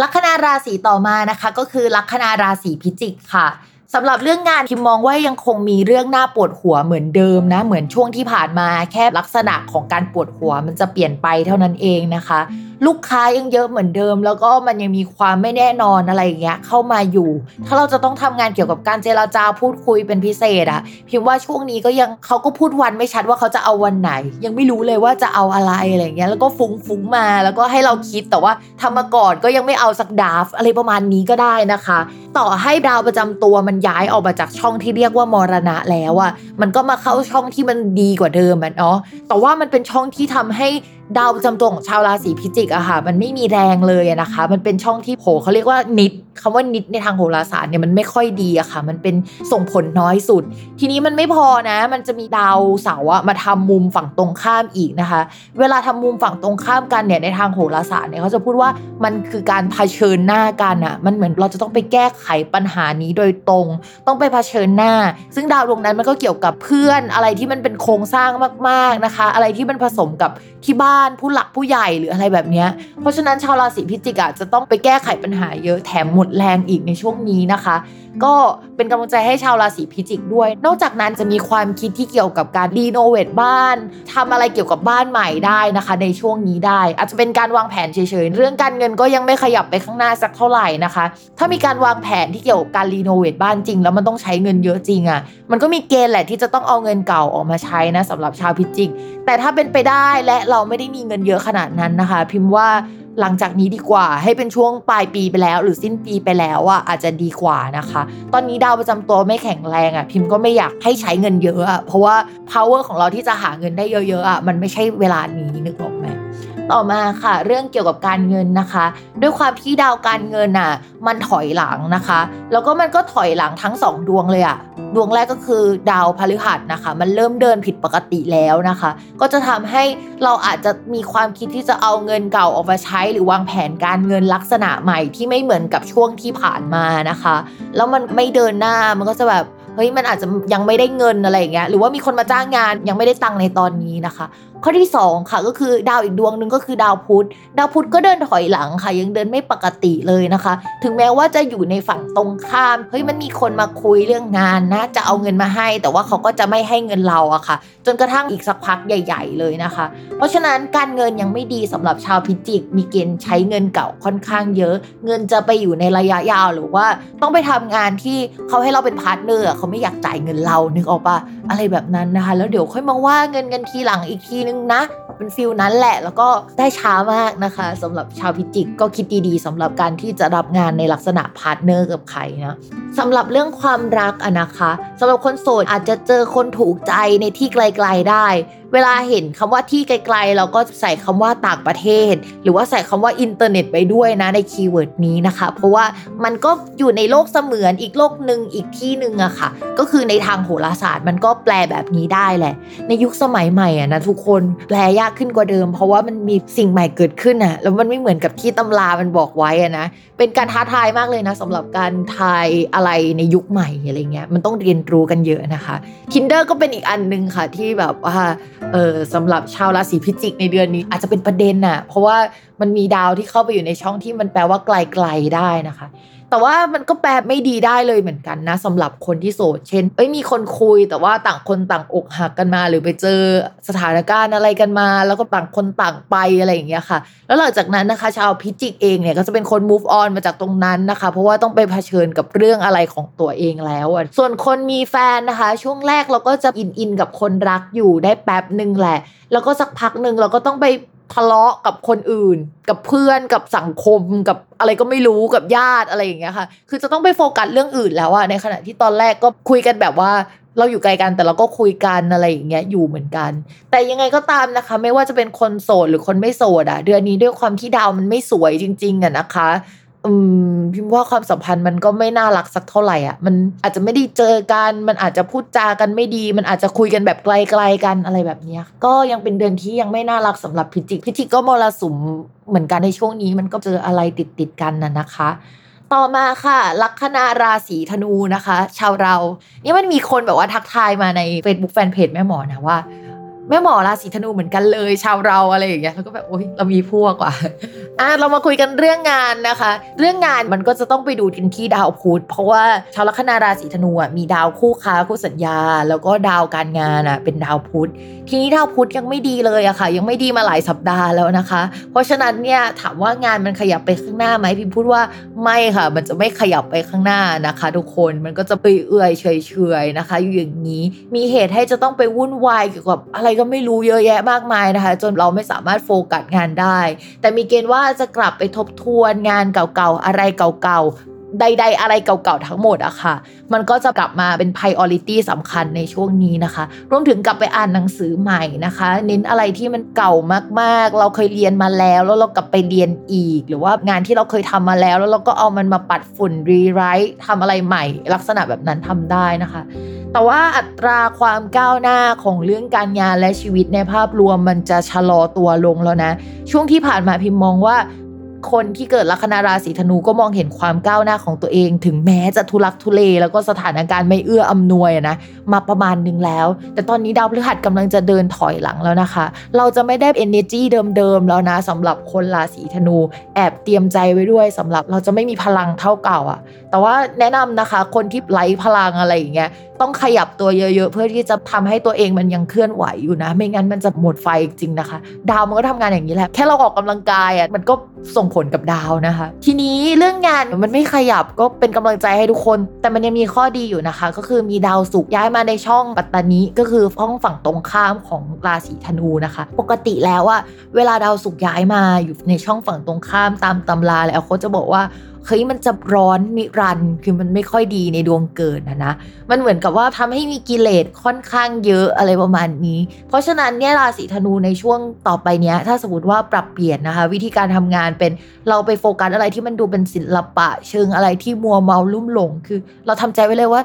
ลัคนาราศีต่อมานะคะก็คือลัคนาราศีพิจิกค่ะสำหรับเรื่องงานพิมมองว่ายังคงมีเรื่องน่าปวดหัวเหมือนเดิมนะเหมือนช่วงที่ผ่านมาแค่ลักษณะของการปวดหัวมันจะเปลี่ยนไปเท่านั้นเองนะคะลูกค้ายังเยอะเหมือนเดิมแล้วก็มันยังมีความไม่แน่นอนอะไรอย่างเงี้ยเข้ามาอยู่ถ้าเราจะต้องทำงานเกี่ยวกับการเจรจาพูดคุยเป็นพิเศษอะพิมว่าช่วงนี้ก็ยังเขาก็พูดวันไม่ชัดว่าเขาจะเอาวันไหนยังไม่รู้เลยว่าจะเอาอะไรอะไรอย่างเงี้ยแล้วก็ฟุ้งๆมาแล้วก็ให้เราคิดแต่ว่าทำมาก่อนก็ยังไม่เอาสักดาฟอะไรประมาณนี้ก็ได้นะคะต่อให้ดาวประจำตัวมันย้ายออกมาจากช่องที่เรียกว่ามรณะแล้วอะมันก็มาเข้าช่องที่มันดีกว่าเดิมอะเนาะแต่ว่ามันเป็นช่องที่ทำให้ดาวประจำตัวของชาวราศีพิจิกอะค่ะมันไม่มีแรงเลยนะคะมันเป็นช่องที่โผเขาเรียกว่านิดคำว่านิดในทางโหราศาสตร์เนี่ยมันไม่ค่อยดีอะค่ะมันเป็นส่งผลน้อยสุดทีนี้มันไม่พอนะมันจะมีดาวเสาร์อะมาทำมุมฝั่งตรงข้ามอีกนะคะเวลาทำมุมฝั่งตรงข้ามกันเนี่ยในทางโหราศาสตร์เนี่ยเขาจะพูดว่ามันคือการเผชิญหน้ากันอะมันเหมือนเราจะต้องไปแก้ไขปัญหานี้โดยตรงต้องไปเผชิญหน้าซึ่งดาวดวงนั้นมันก็เกี่ยวกับเพื่อนอะไรที่มันเป็นโครงสร้างมากๆนะคะอะไรที่มันผสมกับที่บ้านผู้หลักผู้ใหญ่หรืออะไรแบบนี้เพราะฉะนั้นชาวราศีพิจิกอะจะต้องไปแก้ไขปัญหาเยอะแถมหมดแรงอีกในช่วงนี้นะคะก็เป็นกำลังใจให้ชาวราศีพิจิกด้วยนอกจากนั้นจะมีความคิดที่เกี่ยวกับการรีโนเวทบ้านทำอะไรเกี่ยวกับบ้านใหม่ได้นะคะในช่วงนี้ได้อาจจะเป็นการวางแผนเฉยๆเรื่องการเงินก็ยังไม่ขยับไปข้างหน้าสักเท่าไหร่นะคะถ้ามีการวางแผนที่เกี่ยวกับการรีโนเวทบ้านจริงแล้วมันต้องใช้เงินเยอะจริงอะมันก็มีเกณฑ์แหละที่จะต้องเอาเงินเก่าออกมาใช้นะสำหรับชาวพิจิกแต่ถ้าเป็นไปได้และเราไม่ได้มีเงินเยอะขนาดนั้นนะคะพิมพ์ว่าหลังจากนี้ดีกว่าให้เป็นช่วงปลายปีไปแล้วหรือสิ้นปีไปแล้วอ่ะอาจจะดีกว่านะคะตอนนี้ดาวประจำตัวไม่แข็งแรงอ่ะพิมพ์ก็ไม่อยากให้ใช้เงินเยอะอ่ะเพราะว่า power ของเราที่จะหาเงินได้เยอะๆอ่ะมันไม่ใช่เวลานี้นึกออกไหมต่อมาค่ะเรื่องเกี่ยวกับการเงินนะคะด้วยความที่ดาวการเงินน่ะมันถอยหลังนะคะแล้วก็มันก็ถอยหลังทั้งสองดวงเลยอ่ะดวงแรกก็คือดาวพฤหัสนะคะมันเริ่มเดินผิดปกติแล้วนะคะก็จะทำให้เราอาจจะมีความคิดที่จะเอาเงินเก่าออกมาใช้หรือวางแผนการเงินลักษณะใหม่ที่ไม่เหมือนกับช่วงที่ผ่านมานะคะแล้วมันไม่เดินหน้ามันก็จะแบบเฮ้ยมันอาจจะยังไม่ได้เงินอะไรอย่างเงี้ยหรือว่ามีคนมาจ้างงานยังไม่ได้ตังค์ในตอนนี้นะคะข้อที่สองค่ะก็คือดาวอีกดวงนึงก็คือดาวพุธดาวพุธก็เดินถอยหลังค่ะยังเดินไม่ปกติเลยนะคะถึงแม้ว่าจะอยู่ในฝั่งตรงข้ามเฮ้ยมันมีคนมาคุยเรื่องงานนะจะเอาเงินมาให้แต่ว่าเขาก็จะไม่ให้เงินเราอะค่ะจนกระทั่งอีกสักพักใหญ่ๆเลยนะคะเพราะฉะนั้นการเงินยังไม่ดีสำหรับชาวพิจิกมีเกณฑ์ใช้เงินเก่าค่อนข้างเยอะเงินจะไปอยู่ในระยะยาวหรือว่าต้องไปทำงานที่เขาให้เราเป็นพาร์ทเนอร์เขาไม่อยากจ่ายเงินเรานึกออกปะอะไรแบบนั้นนะคะแล้วเดี๋ยวค่อยมาว่าเงินกันทีหลังอีกทีนะเป็นฟิลนั้นแหละแล้วก็ได้ช้ามากนะคะสำหรับชาวพิจิกก็คิดดีๆสำหรับการที่จะรับงานในลักษณะพาร์ทเนอร์กับใครนะสำหรับเรื่องความรักอะนะคะสำหรับคนโสดอาจจะเจอคนถูกใจในที่ไกลๆได้เวลาเห็นคำว่าที่ไกลๆเราก็ใส่คำว่าต่างประเทศหรือว่าใส่คำว่าอินเทอร์เน็ตไปด้วยนะในคีย์เวิร์ดนี้นะคะเพราะว่ามันก็อยู่ในโลกเสมือนอีกโลกนึงอีกที่นึงอะค่ะก็คือในทางโหราศาสตร์มันก็แปลแบบนี้ได้แหละในยุคสมัยใหม่อะนะทุกคนแปลยากขึ้นกว่าเดิมเพราะว่ามันมีสิ่งใหม่เกิดขึ้นอะแล้วมันไม่เหมือนกับที่ตำรามันบอกไว้อะนะเป็นการท้าทายมากเลยนะสำหรับการทายอะไรในยุคใหม่อะไรเงี้ยมันต้องเรียนรู้กันเยอะนะคะ Tinder ก็เป็นอีกอันนึงค่ะที่แบบว่าเออสำหรับชาวราศีพิจิกในเดือนนี้อาจจะเป็นประเด็นน่ะเพราะว่ามันมีดาวที่เข้าไปอยู่ในช่องที่มันแปลว่าไกลๆได้นะคะ แต่ว่ามันก็แปลไม่ดีได้เลยเหมือนกันนะสำหรับคนที่โสดเช่นเอ้ยมีคนคุยแต่ว่าต่างคนต่างอกหักกันมาหรือไปเจอสถานการณ์อะไรกันมาแล้วก็ต่างคนต่างไปอะไรอย่างเงี้ยค่ะแล้วหลังจากนั้นนะคะชาวพิจิกเองเนี่ยก็จะเป็นคน move on มาจากตรงนั้นนะคะเพราะว่าต้องไปเผชิญกับเรื่องอะไรของตัวเองแล้วส่วนคนมีแฟนนะคะช่วงแรกเราก็จะอินอินกับคนรักอยู่ได้แป๊บนึงแหละแล้วก็สักพักนึงเราก็ต้องไปทะเลาะกับคนอื่นกับเพื่อนกับสังคมกับอะไรก็ไม่รู้กับญาติอะไรอย่างเงี้ยค่ะคือจะต้องไปโฟกัสเรื่องอื่นแล้วอะในขณะที่ตอนแรกก็คุยกันแบบว่าเราอยู่ไกลกันแต่เราก็คุยกันอะไรอย่างเงี้ยอยู่เหมือนกันแต่ยังไงก็ตามนะคะไม่ว่าจะเป็นคนโสดหรือคนไม่โสดอะเดือนนี้ด้วยความที่ดาวมันไม่สวยจริงๆอะนะคะอืมพิมว่าความสัมพันธ์มันก็ไม่น่ารักสักเท่าไหร่อ่ะมันอาจจะไม่ได้เจอกันมันอาจจะพูดจากันไม่ดีมันอาจจะคุยกันแบบไกลๆกันอะไรแบบนี้ก็ยังเป็นเดือนที่ยังไม่น่ารักสำหรับพิจิกพิจิกก็มรสุมเหมือนกันในช่วงนี้มันก็เจออะไรติดๆกันน่ะนะคะต่อมาค่ะลัคนาราศีธนูนะคะชาวเรานี่มันมีคนแบบว่าทักทายมาใน Facebook Fanpage แม่หมอนะว่าแม่หมอราศีธนูเหมือนกันเลยชาวเราอะไรอย่างเงี้ยแล้วก็แบบโอ๊ยเรามีพวกว่ะอ่ะเรามาคุยกันเรื่องงานนะคะเรื่องงานมันก็จะต้องไปดูกันที่ดาวพุธเพราะว่าชาวลัคนาราศีธนูอ่ะมีดาวคู่ค้าคู่สัญญาแล้วก็ดาวการงานอ่ะเป็นดาวพุธทีนี้ดาวพุธยังไม่ดีเลยอะค่ะยังไม่ดีมาหลายสัปดาห์แล้วนะคะเพราะฉะนั้นเนี่ยถามว่างานมันขยับไปข้างหน้าไหมพิมพูดว่าไม่ค่ะมันจะไม่ขยับไปข้างหน้านะคะทุกคนมันก็จะไปเอื่อยเฉยๆนะคะอยู่อย่างนี้มีเหตุให้จะต้องไปวุ่นวายเกี่ยวกับอะไรก็ไม่รู้เยอะแยะมากมายนะคะจนเราไม่สามารถโฟกัสงานได้แต่มีเกณฑ์ว่าจะกลับไปทบทวนงานเก่าๆอะไรเก่าๆใดๆอะไรเก่าๆทั้งหมดอะค่ะมันก็จะกลับมาเป็น priority สำคัญในช่วงนี้นะคะรวมถึงกลับไปอ่านหนังสือใหม่นะคะเน้นอะไรที่มันเก่ามากๆเราเคยเรียนมาแล้วแล้วเรากลับไปเรียนอีกหรือว่างานที่เราเคยทำมาแล้วแล้วเราก็เอามันมาปัดฝุ่น rewrite ทำอะไรใหม่ลักษณะแบบนั้นทำได้นะคะแต่ว่าอัตราความก้าวหน้าของเรื่องการงานและชีวิตในภาพรวมมันจะชะลอตัวลงแล้วนะช่วงที่ผ่านมาพิมมองว่าคนที่เกิดลัคนาราศีธนูก็มองเห็นความก้าวหน้าของตัวเองถึงแม้จะทุลักทุเลแล้วก็สถานการณ์ไม่เอื้ออำนวยนะมาประมาณนึงแล้วแต่ตอนนี้ดาวพฤหัสกำลังจะเดินถอยหลังแล้วนะคะเราจะไม่ได้ energy เดิมๆแล้วนะสำหรับคนราศีธนูแอบเตรียมใจไว้ด้วยสำหรับเราจะไม่มีพลังเท่าเก่าอ่ะแต่ว่าแนะนำนะคะคนที่ไร้พลังอะไรอย่างเงี้ยต้องขยับตัวเยอะๆเพื่อที่จะทำให้ตัวเองมันยังเคลื่อนไหวอยู่นะไม่งั้นมันจะหมดไฟจริงนะคะดาวมันก็ทำงานอย่างนี้แหละแค่เราออกกำลังกายอ่ะมันก็ส่งผลกับดาวนะคะทีนี้เรื่องงานมันไม่ขยับก็เป็นกำลังใจให้ทุกคนแต่มันยังมีข้อดีอยู่นะคะก็คือมีดาวศุกร์ย้ายมาในช่องปัตตานีก็คือช่องฝั่งตรงข้ามของราศีธนูนะคะปกติแล้วอ่ะเวลาดาวศุกร์ย้ายมาอยู่ในช่องฝั่งตรงข้ามตามตำราแล้วเขาจะบอกว่าเฮ้ยมันจะร้อนนิรันดร์คือมันไม่ค่อยดีในดวงเกิดนะนะมันเหมือนกับว่าทำให้มีกิเลสค่อนข้างเยอะอะไรประมาณนี้เพราะฉะนั้นเนี่ยราศีธนูในช่วงต่อไปเนี้ยถ้าสมมติว่าปรับเปลี่ยนนะคะวิธีการทำงานเป็นเราไปโฟกัสอะไรที่มันดูเป็นศิลปะเชิงอะไรที่มัวเมาลุ่มหลงคือเราทำใจไว้เลยว่า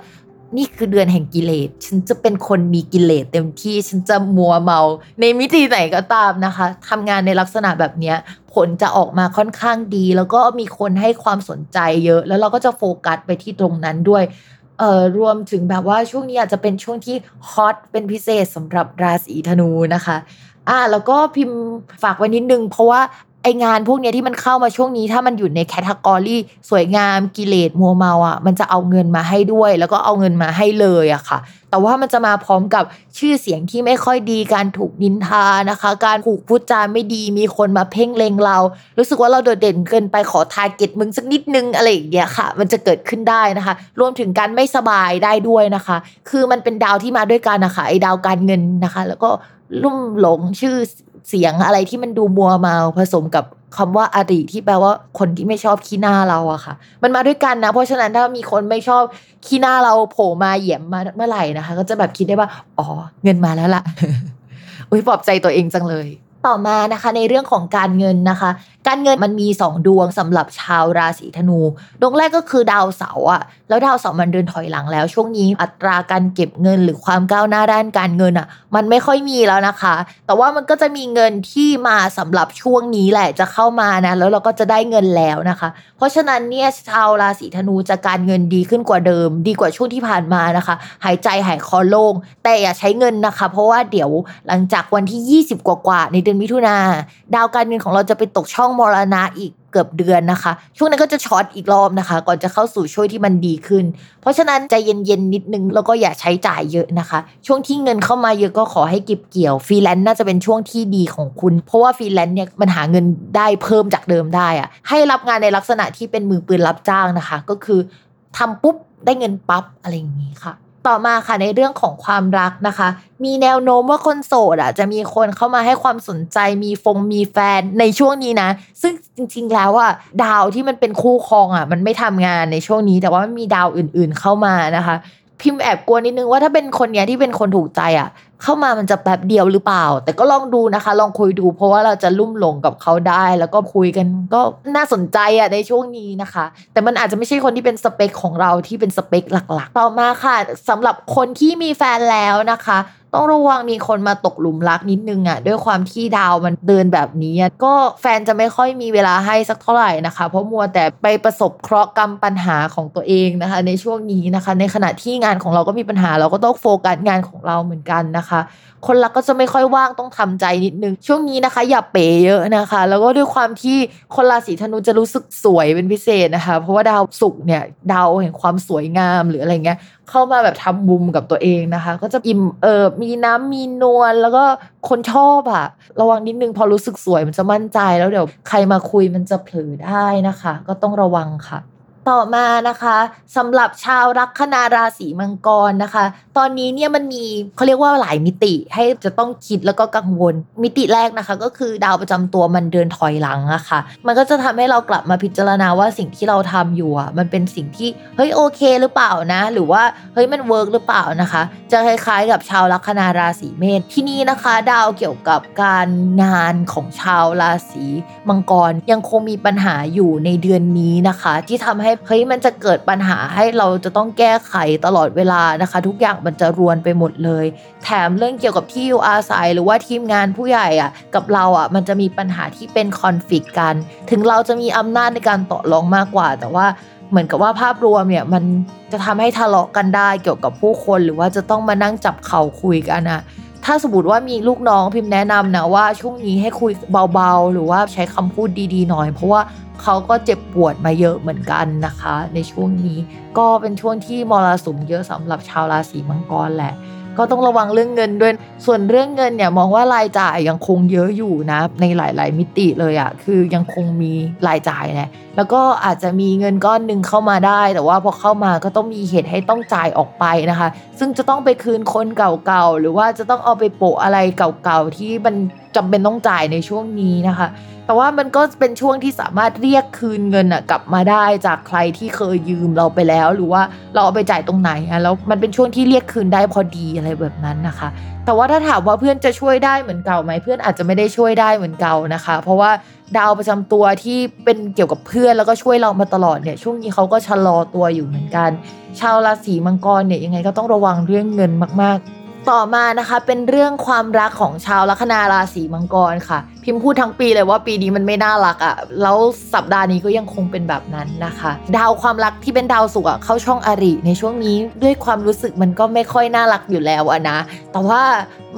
นี่คือเดือนแห่งกิเลสฉันจะเป็นคนมีกิเลสเต็มที่ฉันจะมัวเมาในมิติไหนก็ตามนะคะทำงานในลักษณะแบบเนี้ยผลจะออกมาค่อนข้างดีแล้วก็มีคนให้ความสนใจเยอะแล้วเราก็จะโฟกัสไปที่ตรงนั้นด้วยเอ่อรวมถึงแบบว่าช่วงนี้อาจจะเป็นช่วงที่ฮอตเป็นพิเศษสำหรับราศีธนูนะคะอ่ะแล้วก็พิมพ์ฝากไว้นิดนึงเพราะว่าไองานพวกเนี้ยที่มันเข้ามาช่วงนี้ถ้ามันอยู่ในแคตตากรีสวยงามกิเลสมัวเมาอ่ะมันจะเอาเงินมาให้ด้วยแล้วก็เอาเงินมาให้เลยอะค่ะแต่ว่ามันจะมาพร้อมกับชื่อเสียงที่ไม่ค่อยดีการถูกนินทานะคะการถูกพูดจาไม่ดีมีคนมาเพ่งเล็งเรารู้สึกว่าเราโดดเด่นเกินไปขอทาร์เก็ตมึงสักนิดนึงอะไรอย่างเงี้ยค่ะมันจะเกิดขึ้นได้นะคะรวมถึงการไม่สบายได้ด้วยนะคะคือมันเป็นดาวที่มาด้วยกันนะคะไอ้ดาวการเงินนะคะแล้วก็ลุ่มหลงชื่อเสียงอะไรที่มันดูมัวเมาผสมกับคำว่าอริที่แปลว่าคนที่ไม่ชอบขี้หน้าเราอะค่ะมันมาด้วยกันนะเพราะฉะนั้นถ้ามีคนไม่ชอบขี้หน้าเราโผล่มาเหยียบมาเมื่อไหร่นะคะก็จะแบบคิดได้ว่าอ๋อเงินมาแล้วล่ะ อุ๊ยปลอบใจตัวเองจังเลยต่อมานะคะในเรื่องของการเงินนะคะการเงินมันมีสองดวงสำหรับชาวราศีธนูดวงแรกก็คือดาวเสาร์อ่ะแล้วดาวเสาร์มันเดินถอยหลังแล้วช่วงนี้อัตราการเก็บเงินหรือความก้าวหน้าด้านการเงินอ่ะมันไม่ค่อยมีแล้วนะคะแต่ว่ามันก็จะมีเงินที่มาสำหรับช่วงนี้แหละจะเข้ามานะแล้วเราก็จะได้เงินแล้วนะคะเพราะฉะนั้นเนี่ยชาวราศีธนูจะการเงินดีขึ้นกว่าเดิมดีกว่าช่วงที่ผ่านมานะคะหายใจหายคอโล่งแต่อย่าใช้เงินนะคะเพราะว่าเดี๋ยวหลังจากวันที่ยี่สิบกว่าๆในเดือนมิถุนายนดาวการเงินของเราจะไปตกช่อง มรณะอีกเกือบเดือนนะคะช่วงนั้นก็จะช็อตอีกรอบนะคะก่อนจะเข้าสู่ช่วงที่มันดีขึ้นเพราะฉะนั้นใจเย็นๆนิดนึงแล้วก็อย่าใช้จ่ายเยอะนะคะช่วงที่เงินเข้ามาเยอะก็ขอให้เก็บเกี่ยวฟรีแลนซ์น่าจะเป็นช่วงที่ดีของคุณเพราะว่าฟรีแลนซ์เนี่ยมันหาเงินได้เพิ่มจากเดิมได้อะให้รับงานในลักษณะที่เป็นมือปืนรับจ้างนะคะก็คือทำปุ๊บได้เงินปั๊บอะไรอย่างนี้ค่ะต่อมาค่ะในเรื่องของความรักนะคะมีแนวโน้มว่าคนโสดอ่ะจะมีคนเข้ามาให้ความสนใจมีฟงมีแฟนในช่วงนี้นะซึ่งจริงๆแล้วอ่ะดาวที่มันเป็นคู่ครองอ่ะมันไม่ทำงานในช่วงนี้แต่ว่ามันมีดาวอื่นๆเข้ามานะคะพิมพ์แอบกลัวนิดนึงว่าถ้าเป็นคนเนี้ยที่เป็นคนถูกใจอ่ะเข้ามามันจะแป๊บเดียวหรือเปล่าแต่ก็ลองดูนะคะลองคุยดูเพราะว่าเราจะลุ่มหลงกับเขาได้แล้วก็คุยกันก็น่าสนใจอ่ะในช่วงนี้นะคะแต่มันอาจจะไม่ใช่คนที่เป็นสเปคของเราที่เป็นสเปคหลักๆต่อมาค่ะสำหรับคนที่มีแฟนแล้วนะคะต้องระวังมีคนมาตกหลุมรักนิดนึงอ่ะด้วยความที่ดาวมันเดินแบบนี้ก็แฟนจะไม่ค่อยมีเวลาให้สักเท่าไหร่นะคะเพราะมัวแต่ไปประสบเคราะห์กรรมปัญหาของตัวเองนะคะในช่วงนี้นะคะในขณะที่งานของเราก็มีปัญหาเราก็ต้องโฟกัสงานของเราเหมือนกันนะคะคนรักก็จะไม่ค่อยว่างต้องทำใจนิดนึงช่วงนี้นะคะอย่าเป๋เยอะนะคะแล้วก็ด้วยความที่คนราศีธนูจะรู้สึกสวยเป็นพิเศษนะคะเพราะว่าดาวศุกร์เนี่ยดาวแห่งความสวยงามหรืออะไรเงี้ยเข้ามาแบบทำมุมกับตัวเองนะคะก็จะอิ่มเอิบมีน้ำมีนวลแล้วก็คนชอบอะระวังนิดนึงพอรู้สึกสวยมันจะมั่นใจแล้วเดี๋ยวใครมาคุยมันจะเผลอได้นะคะก็ต้องระวังค่ะต่อมานะคะสำหรับชาวลัคนาราศีมังกรนะคะตอนนี้เนี่ยมันมีเขาเรียกว่าหลายมิติให้จะต้องคิดแล้วก็กังวลมิติแรกนะคะก็คือดาวประจำตัวมันเดินถอยหลังอะค่ะมันก็จะทำให้เรากลับมาพิจารณาว่าสิ่งที่เราทำอยู่อะมันเป็นสิ่งที่เฮ้ยโอเคหรือเปล่านะหรือว่าเฮ้ยมันเวิร์กหรือเปล่านะคะจะคล้ายๆกับชาวลัคนาราศีเมษที่นี่นะคะดาวเกี่ยวกับการงานของชาวราศีมังกรยังคงมีปัญหาอยู่ในเดือนนี้นะคะที่ทำให้เฮ้ยมันจะเกิดปัญหาให้เราจะต้องแก้ไขตลอดเวลานะคะทุกอย่างมันจะรวนไปหมดเลยแถมเรื่องเกี่ยวกับที่อยู่อาศัยหรือว่าทีมงานผู้ใหญ่อ่ะกับเราอ่ะมันจะมีปัญหาที่เป็นคอนฟลิกต์กันถึงเราจะมีอำนาจในการต่อรองมากกว่าแต่ว่าเหมือนกับว่าภาพรวมเนี่ยมันจะทำให้ทะเลาะกันได้เกี่ยวกับผู้คนหรือว่าจะต้องมานั่งจับเข่าคุยกันอ่ะถ้าสมมติว่ามีลูกน้องพิมพ์แนะนำนะว่าช่วงนี้ให้คุยเบาๆหรือว่าใช้คำพูดดีๆหน่อยเพราะว่าเขาก็เจ็บปวดมาเยอะเหมือนกันนะคะในช่วงนี้ก็เป็นช่วงที่มรสุมเยอะสำหรับชาวราศีมังกรแหละก็ต้องระวังเรื่องเงินด้วยส่วนเรื่องเงินเนี่ยมองว่ารายจ่ายยังคงเยอะอยู่นะในหลายๆมิติเลยอ่ะคือยังคงมีรายจ่ายแหละแล้วก็อาจจะมีเงินก้อนนึงเข้ามาได้แต่ว่าพอเข้ามาก็ต้องมีเหตุให้ต้องจ่ายออกไปนะคะซึ่งจะต้องไปคืนคนเก่าๆหรือว่าจะต้องเอาไปโปะอะไรเก่าๆที่มันจำเป็นต้องจ่ายในช่วงนี้นะคะแต่ว่ามันก็เป็นช่วงที่สามารถเรียกคืนเงินอ่ะกลับมาได้จากใครที่เคยยืมเราไปแล้วหรือว่าเราเอาไปจ่ายตรงไหนอ่ะแล้วมันเป็นช่วงที่เรียกคืนได้พอดีอะไรแบบนั้นนะคะแต่ว่าถ้าถามว่าเพื่อนจะช่วยได้เหมือนเก่าไหมเพื่อนอาจจะไม่ได้ช่วยได้เหมือนเก่านะคะเพราะว่าดาวประจำตัวที่เป็นเกี่ยวกับเพื่อนแล้วก็ช่วยเรามาตลอดเนี่ยช่วงนี้เขาก็ชะลอตัวอยู่เหมือนกันชาวราศีมังกรเนี่ยยังไงก็ต้องระวังเรื่องเงินมากๆต่อมานะคะเป็นเรื่องความรักของชาวลัคนาราศีมังกรค่ะพิมพ์พูดทั้งปีเลยว่าปีนี้มันไม่น่ารักอ่ะแล้วสัปดาห์นี้ก็ยังคงเป็นแบบนั้นนะคะดาวความรักที่เป็นดาวศุกร์อ่ะเข้าช่องอริในช่วงนี้ด้วยความรู้สึกมันก็ไม่ค่อยน่ารักอยู่แล้วอ่ะนะแต่ว่า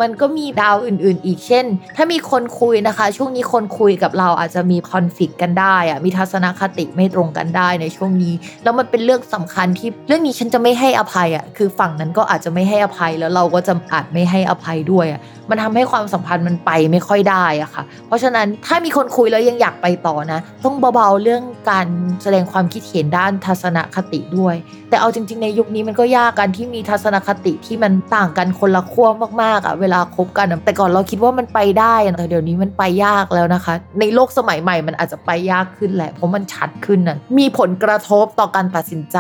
มันก็มีดาวอื่นๆอีกเช่นถ้ามีคนคุยนะคะช่วงนี้คนคุยกับเราอาจจะมีคอนฟลิกต์กันได้อ่ะมีทัศนคติไม่ตรงกันได้ในช่วงนี้แล้วมันเป็นเรื่องสำคัญที่เรื่องนี้ฉันจะไม่ให้อภัยอ่ะคือฝั่งนั้นก็อาจจะไม่ให้อภัยแล้วเราก็จะอาจไม่ให้อภัยด้วยอ่ะมันทำให้ความสัมพันธ์มันไปไม่ค่อยได้อ่ะค่ะเพราะฉะนั้นถ้ามีคนคุยแล้วยังอยากไปต่อนะต้องเบาๆเรื่องการแสดงความคิดเห็นด้านทัศนคติด้วยแต่เอาจริงๆในยุคนี้มันก็ยากกันที่มีทัศนคติที่มันต่างกันคนละขั้วมากๆอ่ะเวลาคบกันแต่ก่อนเราคิดว่ามันไปได้แต่เดี๋ยวนี้มันไปยากแล้วนะคะในโลกสมัยใหม่มันอาจจะไปยากขึ้นแหละเพราะมันชัดขึ้นน่ะมีผลกระทบต่อการตัดสินใจ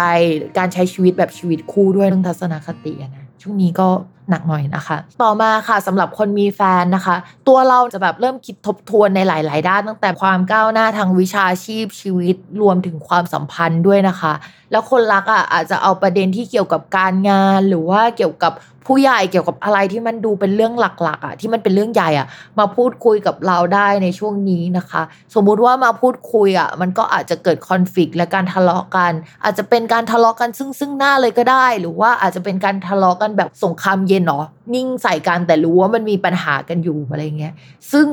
การใช้ชีวิตแบบชีวิตคู่ด้วยเรื่องทัศนคตินะช่วงนี้ก็หนักหน่อยนะคะต่อมาค่ะสำหรับคนมีแฟนนะคะตัวเราจะแบบเริ่มคิดทบทวนในหลายๆด้านตั้งแต่ความก้าวหน้าทางวิชาชีพชีวิตรวมถึงความสัมพันธ์ด้วยนะคะแล้วคนรักอ่ะอาจจะเอาประเด็นที่เกี่ยวกับการงานหรือว่าเกี่ยวกับผู้ใหญ่เกี่ยวกับอะไรที่มันดูเป็นเรื่องหลักๆอ่ะที่มันเป็นเรื่องใหญ่อ่ะมาพูดคุยกับเราได้ในช่วงนี้นะคะสมมุติว่ามาพูดคุยอ่ะมันก็อาจจะเกิดคอนฟลิกต์และการทะเลาะกันอาจจะเป็นการทะเลาะกันซึ่งๆหน้าเลยก็ได้หรือว่าอาจจะเป็นการทะเลาะกันแบบสงครามเย็นเนาะนิ่งใส่กันแต่รู้ว่ามันมีปัญหากันอยู่อะไรเงี้ยซึ่ง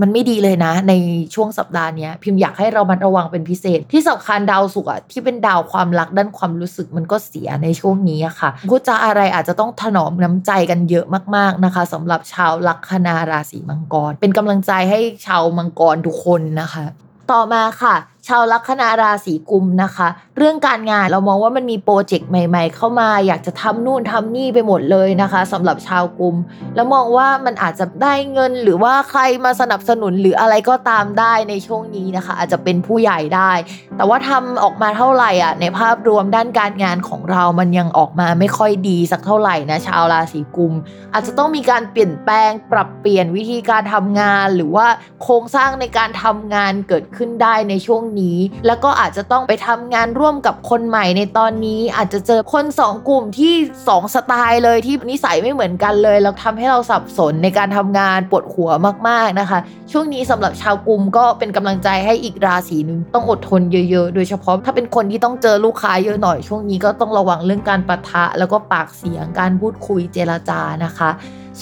มันไม่ดีเลยนะในช่วงสัปดาห์นี้พิมพ์อยากให้เรามันระวังเป็นพิเศษที่สำคัญดาวศุกร์ที่เป็นดาวความรักด้านความรู้สึกมันก็เสียในช่วงนี้ค่ะพูดจาอะไรอาจจะต้องถนอมน้ำใจกันเยอะมากๆนะคะสำหรับชาวลัคนาราศีมังกรเป็นกำลังใจให้ชาวมังกรทุกคนนะคะต่อมาค่ะชาวลัคนาราศีกุมนะคะเรื่องการงานเรามองว่ามันมีโปรเจกต์ใหม่ๆเข้ามาอยากจะทำนู่นทำนี่ไปหมดเลยนะคะสำหรับชาวกุมแล้วมองว่ามันอาจจะได้เงินหรือว่าใครมาสนับสนุนหรืออะไรก็ตามได้ในช่วงนี้นะคะอาจจะเป็นผู้ใหญ่ได้แต่ว่าทำออกมาเท่าไหร่อ่ะในภาพรวมด้านการงานของเรามันยังออกมาไม่ค่อยดีสักเท่าไหร่นะชาวราศีกุมอาจจะต้องมีการเปลี่ยนแปลงปรับเปลี่ยนวิธีการทำงานหรือว่าโครงสร้างในการทำงานเกิดขึ้นได้ในช่วงนี้แล้วก็อาจจะต้องไปทำงานร่วมกับคนใหม่ในตอนนี้อาจจะเจอคนสองกลุ่มที่สองสไตล์เลยที่นิสัยไม่เหมือนกันเลยแล้วทำให้เราสับสนในการทำงานปวดหัวมากๆนะคะช่วงนี้สำหรับชาวกุมก็เป็นกำลังใจให้อีกราศีนึงต้องอดทนเยอะๆโดยเฉพาะถ้าเป็นคนที่ต้องเจอลูกค้าเยอะหน่อยช่วงนี้ก็ต้องระวังเรื่องการปะทะแล้วก็ปากเสียงการพูดคุยเจรจานะคะ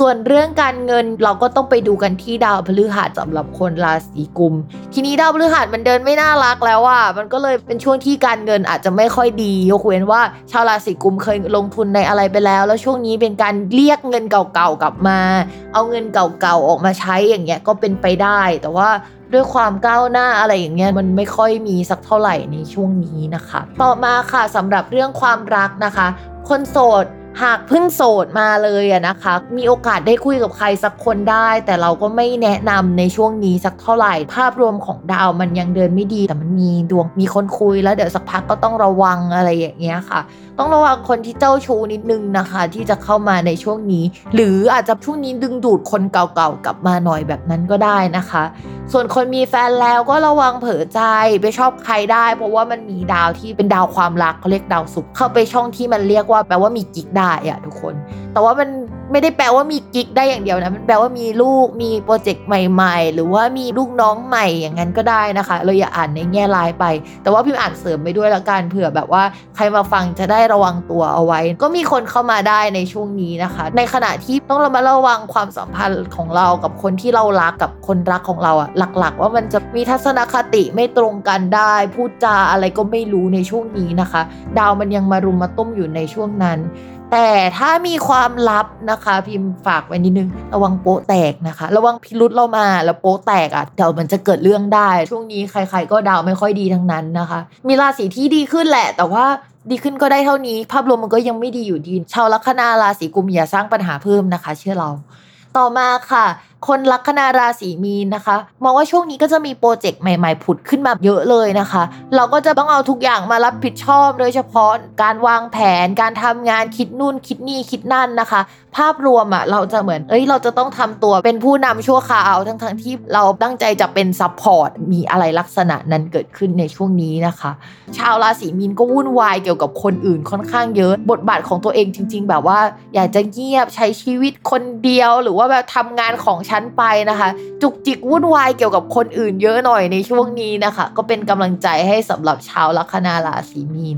ส่วนเรื่องการเงินเราก็ต้องไปดูกันที่ดาวพฤหัสสำหรับคนราศีกุมทีนี้ดาวพฤหัสมันเดินไม่น่ารักแล้วอ่ะมันก็เลยเป็นช่วงที่การเงินอาจจะไม่ค่อยดียกเว้นว่าชาวราศีกุมเคยลงทุนในอะไรไปแล้วแล้วช่วงนี้เป็นการเรียกเงินเก่าๆกลับมาเอาเงินเก่าๆออกมาใช้อย่างเงี้ยก็เป็นไปได้แต่ว่าด้วยความก้าวหน้าอะไรอย่างเงี้ยมันไม่ค่อยมีสักเท่าไหร่ในช่วงนี้นะคะต่อมาค่ะสำหรับเรื่องความรักนะคะคนโสดหากเพิ่งโสดมาเลยอะนะคะมีโอกาสได้คุยกับใครสักคนได้แต่เราก็ไม่แนะนำในช่วงนี้สักเท่าไหร่ภาพรวมของดาวมันยังเดินไม่ดีแต่มันมีดวงมีคนคุยแล้วเดี๋ยวสักพักก็ต้องระวังอะไรอย่างเงี้ยค่ะต้องระวังคนที่เจ้าชู้นิดนึงนะคะที่จะเข้ามาในช่วงนี้หรืออาจจะช่วงนี้ดึงดูดคนเก่าๆกลับมาหน่อยแบบนั้นก็ได้นะคะส่วนคนมีแฟนแล้วก็ระวังเผลอใจไปชอบใครได้เพราะว่ามันมีดาวที่เป็นดาวความรักเขาเรียกดาวศุกร์เข้าไปช่องที่มันเรียกว่าแปลว่ามีกิ๊กได้อะทุกคนแต่ว่ามันไม่ได้แปลว่ามีกิ๊กได้อย่างเดียวนะมันแปลว่ามีลูกมีโปรเจกต์ใหม่ๆหรือว่ามีลูกน้องใหม่อย่างนั้นก็ได้นะคะเราอย่าอ่านในแง่ร้ายไปแต่ว่าพิมพ์อ่านเสริมไปด้วยละกันเผื่อแบบว่าใครมาฟังจะได้ระวังตัวเอาไว้ก็มีคนเข้ามาได้ในช่วงนี้นะคะในขณะที่ต้องระมัดระวังความสัมพันธ์ของเรากับคนที่เรารักกับคนรักของเราอะหลักๆว่ามันจะมีทัศนคติไม่ตรงกันได้พูดจาอะไรก็ไม่รู้ในช่วงนี้นะคะดาวมันยังมารุมมาตุ้มอยู่ในช่วงนั้นแต่ถ้ามีความลับนะคะพิมพ์ฝากไว้นิดนึงระวังโป๊ะแตกนะคะระวังพิรุธเรามาแล้วโป๊ะแตกอ่ะเดี๋ยวมันจะเกิดเรื่องได้ช่วงนี้ใครๆก็ดาวไม่ค่อยดีทั้งนั้นนะคะมีราศีที่ดีขึ้นแหละแต่ว่าดีขึ้นก็ได้เท่านี้ภาพรวมมันก็ยังไม่ดีอยู่ดีชาวลัคนาราศีกุมอย่าสร้างปัญหาเพิ่มนะคะเชื่อเราต่อมาค่ะคนลัคนาราศีมีนนะคะมองว่าช่วงนี้ก็จะมีโปรเจกต์ใหม่ๆผุดขึ้นมาเยอะเลยนะคะเราก็จะต้องเอาทุกอย่างมารับผิดชอบโดยเฉพาะการวางแผนการทำงานคิดนู่นคิดนี่คิดนั่นนะคะภาพรวมอ่ะเราจะเหมือนเอ้ยเราจะต้องทำตัวเป็นผู้นำชั่วคราวทั้งๆที่เราตั้งใจจะเป็นซัพพอร์ตมีอะไรลักษณะนั้นเกิดขึ้นในช่วงนี้นะคะชาวราศีมีนก็วุ่นวายเกี่ยวกับคนอื่นค่อนข้างเยอะบทบาทของตัวเองจริงๆแบบว่าอยากจะเงียบใช้ชีวิตคนเดียวหรือว่าแบบทำงานของชั้นไปนะคะจุกจิกวุ่นวายเกี่ยวกับคนอื่นเยอะหน่อยในช่วงนี้นะคะก็เป็นกำลังใจให้สำหรับชาวลัคนาราศีมีน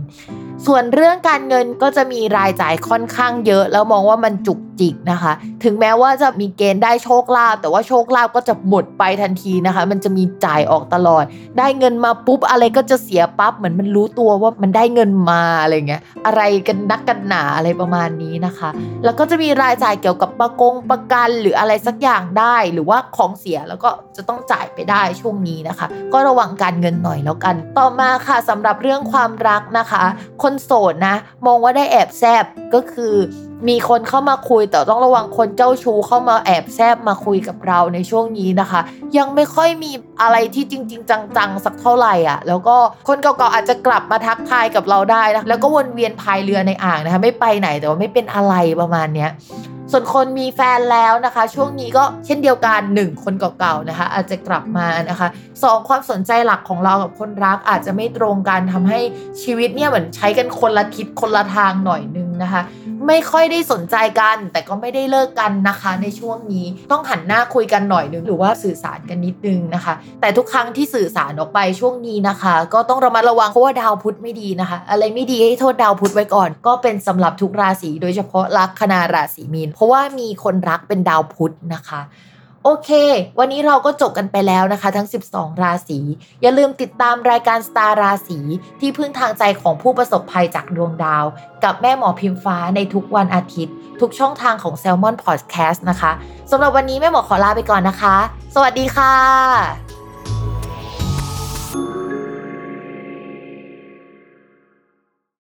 ส่วนเรื่องการเงินก็จะมีรายจ่ายค่อนข้างเยอะแล้วมองว่ามันจุกจิกนะคะถึงแม้ว่าจะมีเกณฑ์ได้โชคลาภแต่ว่าโชคลาภก็จะหมดไปทันทีนะคะมันจะมีจ่ายออกตลอดได้เงินมาปุ๊บอะไรก็จะเสียปั๊บเหมือนมันรู้ตัวว่ามันได้เงินมาอะไรเงี้ยอะไรกันนักกันหนาอะไรประมาณนี้นะคะแล้วก็จะมีรายจ่ายเกี่ยวกับประกงประกันหรืออะไรสักอย่างได้หรือว่าของเสียแล้วก็จะต้องจ่ายไปได้ช่วงนี้นะคะก็ระวังการเงินหน่อยแล้วกันต่อมาค่ะสำหรับเรื่องความรักนะคะคนโสดนะมองว่าได้แอบแซบก็คือมีคนเข้ามาคุยแต่ต้องระวังคนเจ้าชู้เข้ามาแอบแซบมาคุยกับเราในช่วงนี้นะคะยังไม่ค่อยมีอะไรที่จริงๆจังๆสักเท่าไหร่อ่ะแล้วก็คนเก่าๆอาจจะกลับมาทักทายกับเราได้นะแล้วก็วนเวียนพายเรือในอ่างนะคะไม่ไปไหนแต่ว่าไม่เป็นอะไรประมาณเนี้ยส่วนคนมีแฟนแล้วนะคะช่วงนี้ก็เช่นเดียวกันหนึ่งคนเก่าๆนะคะอาจจะกลับมานะคะสองความสนใจหลักของเรากับคนรักอาจจะไม่ตรงกันทำให้ชีวิตเนี่ยเหมือนใช้กันคนละทิศคนละทางหน่อยนึงนะคะไม่ค่อยได้สนใจกันแต่ก็ไม่ได้เลิกกันนะคะในช่วงนี้ต้องหันหน้าคุยกันหน่อยนึงหรือว่าสื่อสารกันนิดนึงนะคะแต่ทุกครั้งที่สื่อสารออกไปช่วงนี้นะคะก็ต้องระมัดระวังเพราะว่าดาวพุธไม่ดีนะคะอะไรไม่ดีให้โทษดาวพุธไว้ก่อนก็เป็นสำหรับทุกราศีโดยเฉพาะลัคนาราศีมีนเพราะว่ามีคนรักเป็นดาวพุธนะคะ โอเควันนี้เราก็จบกันไปแล้วนะคะทั้งสิบสองราศีอย่าลืมติดตามรายการสตาร์ราศีที่พึ่งทางใจของผู้ประสบภัยจากดวงดาวกับแม่หมอพิมฟ้าในทุกวันอาทิตย์ทุกช่องทางของ Salmon Podcast นะคะสำหรับวันนี้แม่หมอขอลาไปก่อนนะคะสวัสดีค่ะ